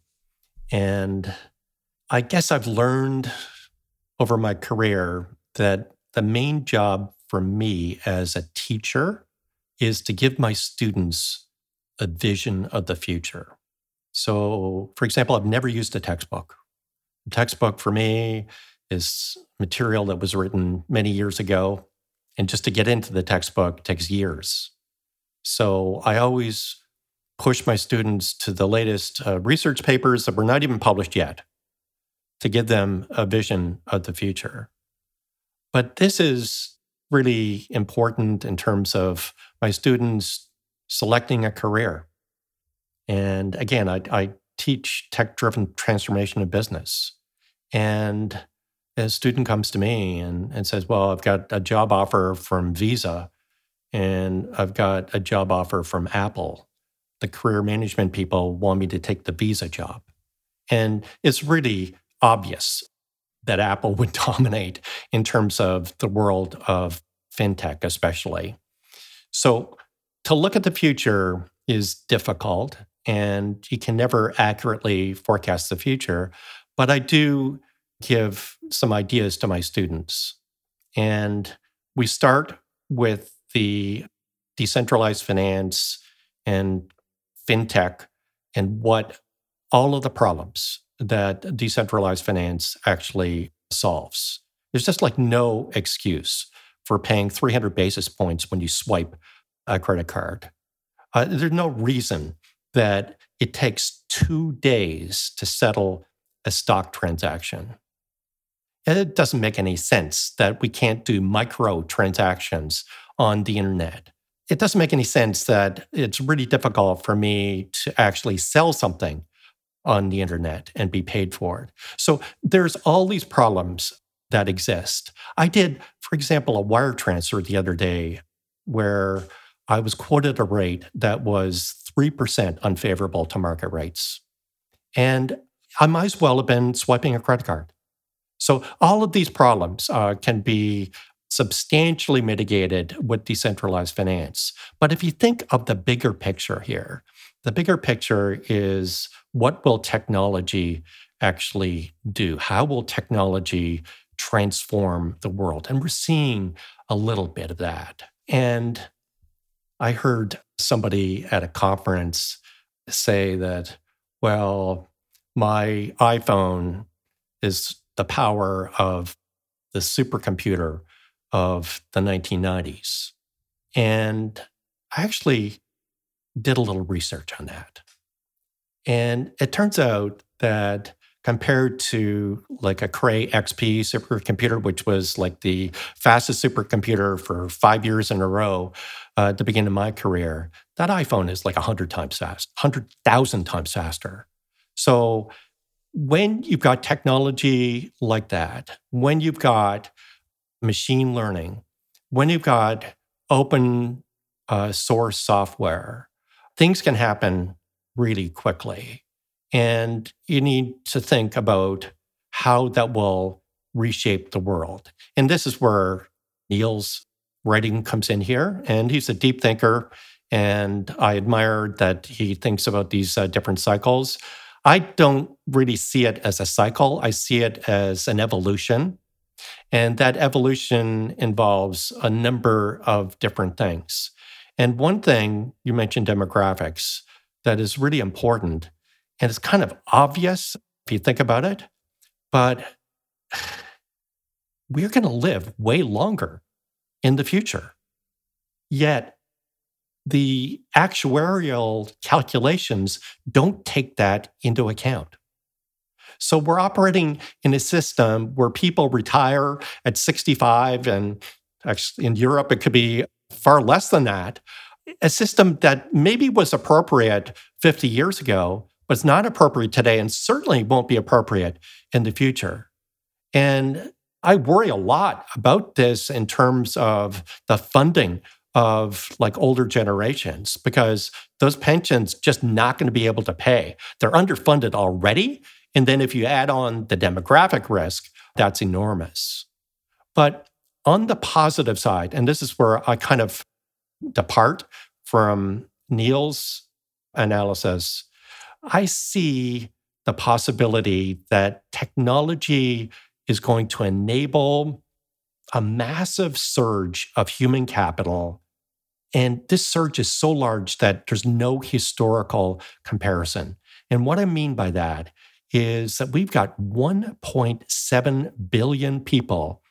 And I guess I've learned over my career that the main job for me as a teacher is to give my students a vision of the future. So, for example, I've never used a textbook. A textbook for me is material that was written many years ago, and just to get into the textbook takes years. So I always push my students to the latest uh, research papers that were not even published yet to give them a vision of the future. But this is really important in terms of my students selecting a career. And again, I, I teach tech-driven transformation of business. And a student comes to me and, and says, well, I've got a job offer from Visa, and I've got a job offer from Apple. The career management people want me to take the Visa job. And it's really obvious that Apple would dominate in terms of the world of fintech, especially. So to look at the future is difficult, and you can never accurately forecast the future. But I do give some ideas to my students. And we start with the decentralized finance and fintech and what all of the problems that decentralized finance actually solves. There's just like no excuse for paying three hundred basis points when you swipe a credit card. Uh, there's no reason that it takes two days to settle a stock transaction. And it doesn't make any sense that we can't do micro transactions on the internet. It doesn't make any sense that it's really difficult for me to actually sell something on the internet and be paid for it. So there's all these problems that exist. I did, for example, a wire transfer the other day where I was quoted a rate that was three percent unfavorable to market rates. And I might as well have been swiping a credit card. So all of these problems uh, can be substantially mitigated with decentralized finance. But if you think of the bigger picture here, the bigger picture is, what will technology actually do? How will technology transform the world? And we're seeing a little bit of that. And I heard somebody at a conference say that, well, my iPhone is the power of the supercomputer of the nineteen nineties. And I actually did a little research on that. And it turns out that compared to like a Cray X P supercomputer, which was like the fastest supercomputer for five years in a row uh, at the beginning of my career, that iPhone is like one hundred times faster, one hundred thousand times faster. So when you've got technology like that, when you've got machine learning, when you've got open uh, source software, things can happen really quickly. And you need to think about how that will reshape the world. And this is where Neil's writing comes in here. And he's a deep thinker. And I admire that he thinks about these uh, different cycles. I don't really see it as a cycle. I see it as an evolution. And that evolution involves a number of different things. And one thing, you mentioned demographics, that is really important. And it's kind of obvious if you think about it, but we're going to live way longer in the future. Yet the actuarial calculations don't take that into account. So we're operating in a system where people retire at sixty-five, and actually in Europe it could be far less than that. A system that maybe was appropriate fifty years ago, but it's not appropriate today and certainly won't be appropriate in the future. And I worry a lot about this in terms of the funding of like older generations, because those pensions just not going to be able to pay. They're underfunded already. And then if you add on the demographic risk, that's enormous. But on the positive side, and this is where I kind of depart from Neil's analysis, I see the possibility that technology is going to enable a massive surge of human capital. And this surge is so large that there's no historical comparison. And what I mean by that is that we've got one point seven billion people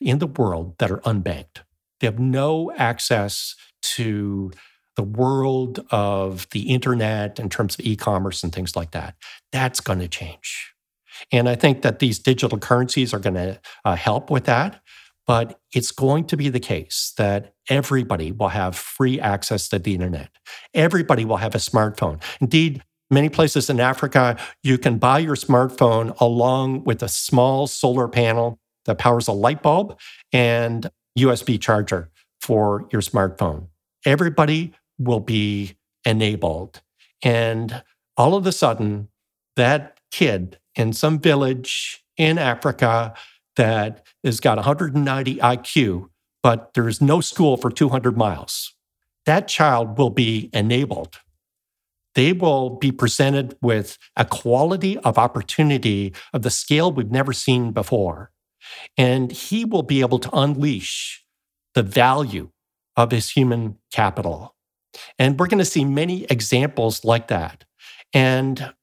in the world that are unbanked. They have no access to the world of the internet in terms of e-commerce and things like that. That's going to change. And I think that these digital currencies are going to uh, help with that. But it's going to be the case that everybody will have free access to the internet. Everybody will have a smartphone. Indeed, many places in Africa, you can buy your smartphone along with a small solar panel that powers a light bulb and U S B charger for your smartphone. Everybody will be enabled. And all of a sudden, that kid in some village in Africa that has got one hundred ninety I Q, but there's no school for two hundred miles, that child will be enabled. They will be presented with a quality of opportunity of the scale we've never seen before. And he will be able to unleash the value of his human capital. And we're going to see many examples like that. And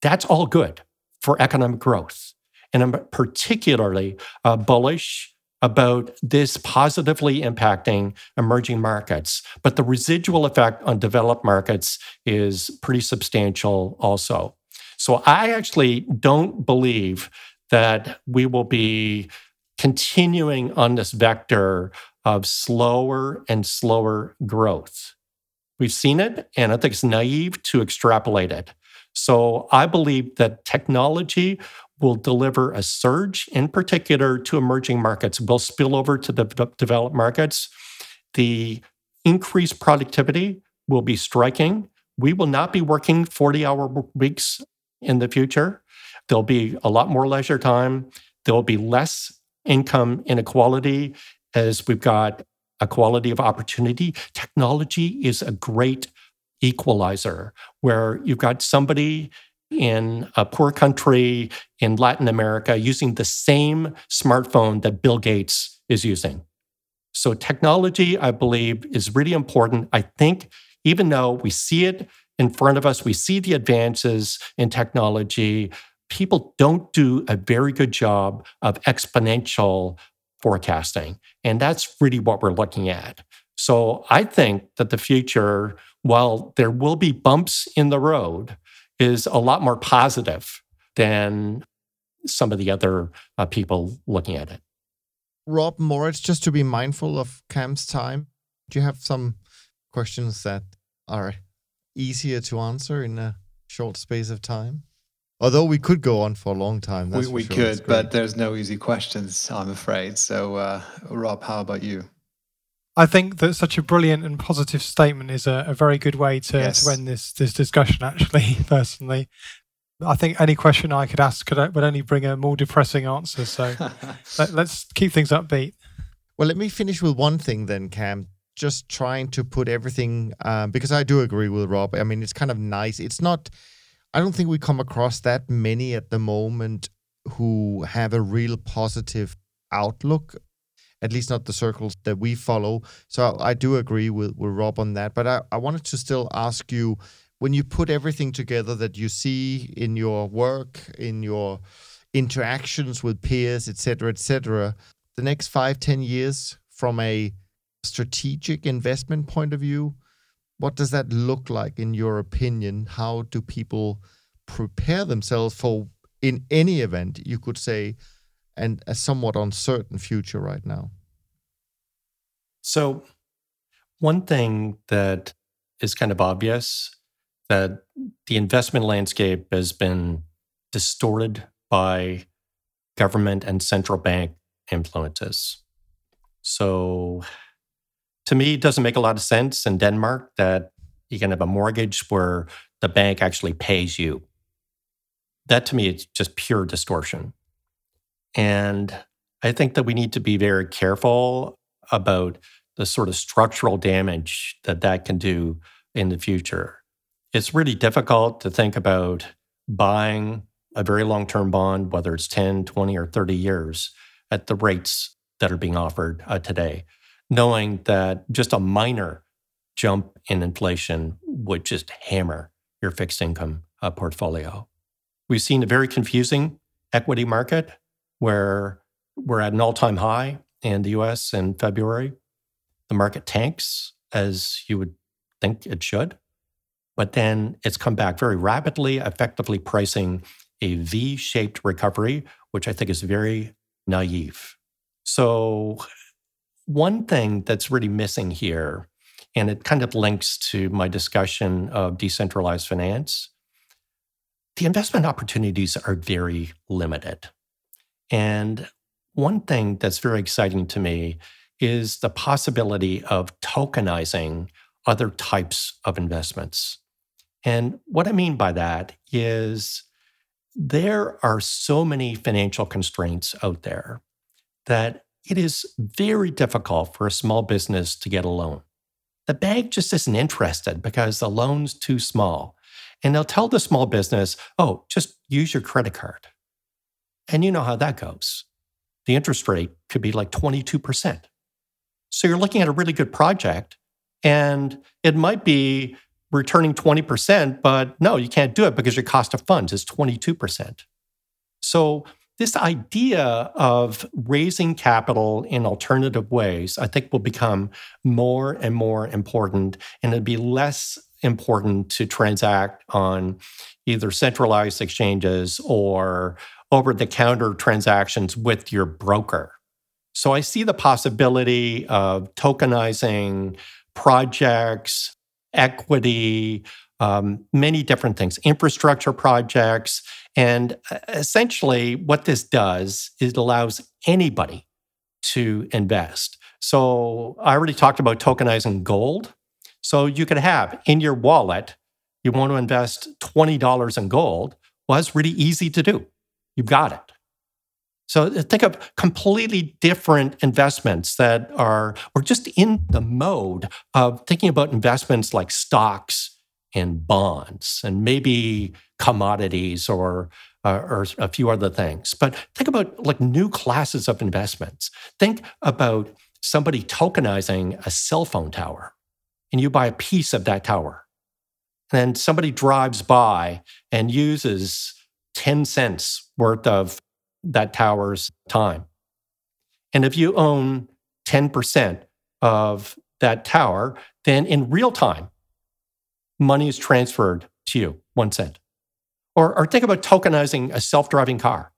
that's all good for economic growth. And I'm particularly uh, bullish about this positively impacting emerging markets. But the residual effect on developed markets is pretty substantial also. So I actually don't believe that we will be continuing on this vector of slower and slower growth. We've seen it, and I think it's naive to extrapolate it. So I believe that technology will deliver a surge, in particular to emerging markets, will spill over to the developed markets. The increased productivity will be striking. We will not be working forty-hour weeks in the future. There'll be a lot more leisure time. There'll be less income inequality as we've got a quality of opportunity. Technology is a great equalizer where you've got somebody in a poor country in Latin America using the same smartphone that Bill Gates is using. So technology, I believe, is really important. I think even though we see it in front of us, we see the advances in technology, people don't do a very good job of exponential forecasting. And that's really what we're looking at. So I think that the future, while there will be bumps in the road, is a lot more positive than some of the other uh, people looking at it. Rob, Moritz, just to be mindful of Cam's time, do you have some questions that are easier to answer in a short space of time? Although we could go on for a long time. That's we we sure. could, but there's no easy questions, I'm afraid. So, uh, Rob, how about you? I think that such a brilliant and positive statement is a, a very good way to, yes. to end this, this discussion, actually, personally. I think any question I could ask could, would only bring a more depressing answer. So let, let's keep things upbeat. Well, let me finish with one thing then, Cam. Just trying to put everything, um, because I do agree with Rob. I mean, it's kind of nice. It's not... I don't think we come across that many at the moment who have a real positive outlook, at least not the circles that we follow. So I do agree with, with Rob on that. But I, I wanted to still ask you, when you put everything together that you see in your work, in your interactions with peers, et cetera, et cetera, the next five, ten years from a strategic investment point of view, what does that look like in your opinion? How do people prepare themselves for, in any event, you could say, and a somewhat uncertain future right now? So one thing that is kind of obvious, that the investment landscape has been distorted by government and central bank influences. So... to me, it doesn't make a lot of sense in Denmark that you can have a mortgage where the bank actually pays you. That to me, it's just pure distortion. And I think that we need to be very careful about the sort of structural damage that that can do in the future. It's really difficult to think about buying a very long-term bond, whether it's ten, twenty, or thirty years, at the rates that are being offered uh, today, knowing that just a minor jump in inflation would just hammer your fixed income uh, portfolio. We've seen a very confusing equity market where we're at an all-time high in the U S in February. The market tanks, as you would think it should, but then it's come back very rapidly, effectively pricing a V-shaped recovery, which I think is very naive. So... one thing that's really missing here, and it kind of links to my discussion of decentralized finance, the investment opportunities are very limited. And one thing that's very exciting to me is the possibility of tokenizing other types of investments. And what I mean by that is there are so many financial constraints out there that it is very difficult for a small business to get a loan. The bank just isn't interested because the loan's too small. And they'll tell the small business, oh, just use your credit card. And you know how that goes. The interest rate could be like twenty-two percent. So you're looking at a really good project, and it might be returning twenty percent, but no, you can't do it because your cost of funds is twenty-two percent. So this idea of raising capital in alternative ways, I think, will become more and more important, and it'll be less important to transact on either centralized exchanges or over-the-counter transactions with your broker. So I see the possibility of tokenizing projects, equity, Um, many different things, infrastructure projects. And essentially what this does is it allows anybody to invest. So I already talked about tokenizing gold. So you could have in your wallet, you want to invest twenty dollars in gold. Well, that's really easy to do. You've got it. So think of completely different investments that are, or just in the mode of thinking about investments like stocks, and bonds, and maybe commodities or, uh, or a few other things. But think about like new classes of investments. Think about somebody tokenizing a cell phone tower, and you buy a piece of that tower. And then somebody drives by and uses ten cents worth of that tower's time. And if you own ten percent of that tower, then in real time, money is transferred to you, one cent. Or, or think about tokenizing a self-driving car,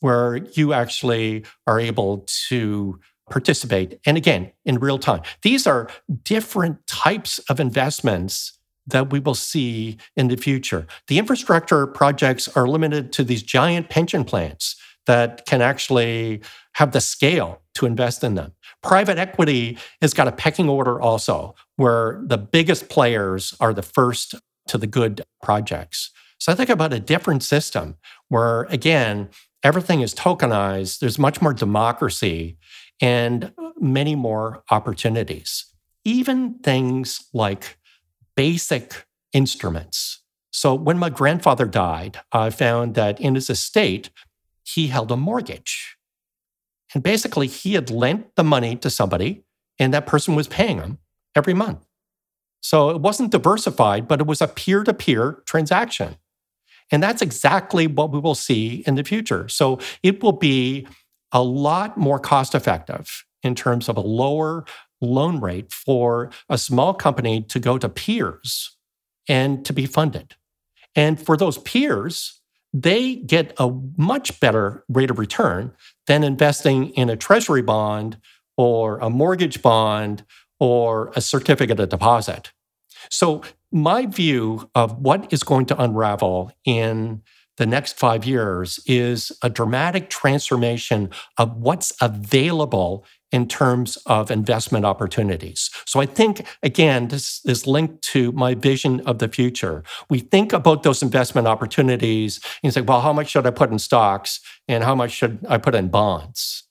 where you actually are able to participate, and again, in real time. These are different types of investments that we will see in the future. The infrastructure projects are limited to these giant pension plans that can actually have the scale to invest in them. Private equity has got a pecking order also, where the biggest players are the first to the good projects. So I think about a different system where, again, everything is tokenized, there's much more democracy and many more opportunities. Even things like basic instruments. So when my grandfather died, I found that in his estate, he held a mortgage. And basically, he had lent the money to somebody, and that person was paying him every month. So it wasn't diversified, but it was a peer-to-peer transaction. And that's exactly what we will see in the future. So it will be a lot more cost-effective in terms of a lower loan rate for a small company to go to peers and to be funded. And for those peers, they get a much better rate of return than investing in a treasury bond or a mortgage bond or a certificate of deposit. So my view of what is going to unravel in the next five years is a dramatic transformation of what's available in terms of investment opportunities. So I think, again, this is linked to my vision of the future. We think about those investment opportunities and say, well, how much should I put in stocks and how much should I put in bonds?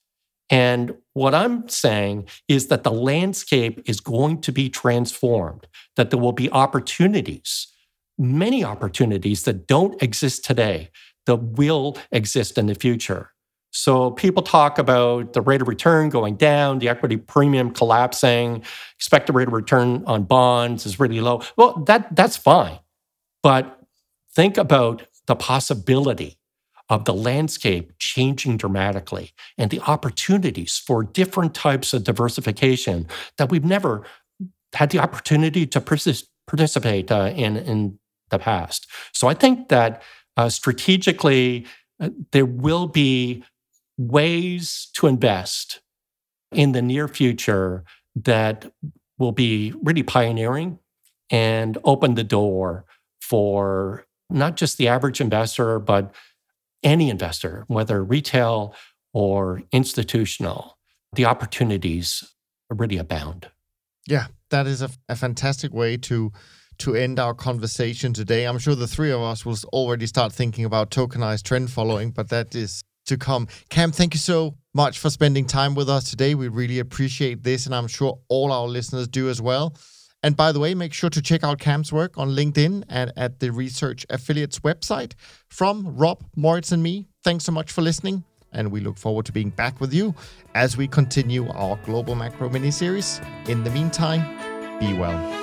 And what I'm saying is that the landscape is going to be transformed, that there will be opportunities, many opportunities that don't exist today that will exist in the future. So people talk about the rate of return going down, the equity premium collapsing, expected rate of return on bonds is really low. Well, that that's fine. But think about the possibility of the landscape changing dramatically and the opportunities for different types of diversification that we've never had the opportunity to persist, participate uh, in, in the past. So I think that uh, strategically, uh, there will be ways to invest in the near future that will be really pioneering and open the door for not just the average investor, but any investor, whether retail or institutional. The opportunities really abound. Yeah, that is a, a fantastic way to to end our conversation today. I'm sure the three of us will already start thinking about tokenized trend following, but that is to come. Cam, thank you so much for spending time with us today. We really appreciate this, and I'm sure all our listeners do as well. And by the way, make sure to check out Cam's work on LinkedIn and at the Research Affiliates website. From Rob, Moritz, and me, thanks so much for listening, and we look forward to being back with you as we continue our Global Macro mini-series. In the meantime, be well.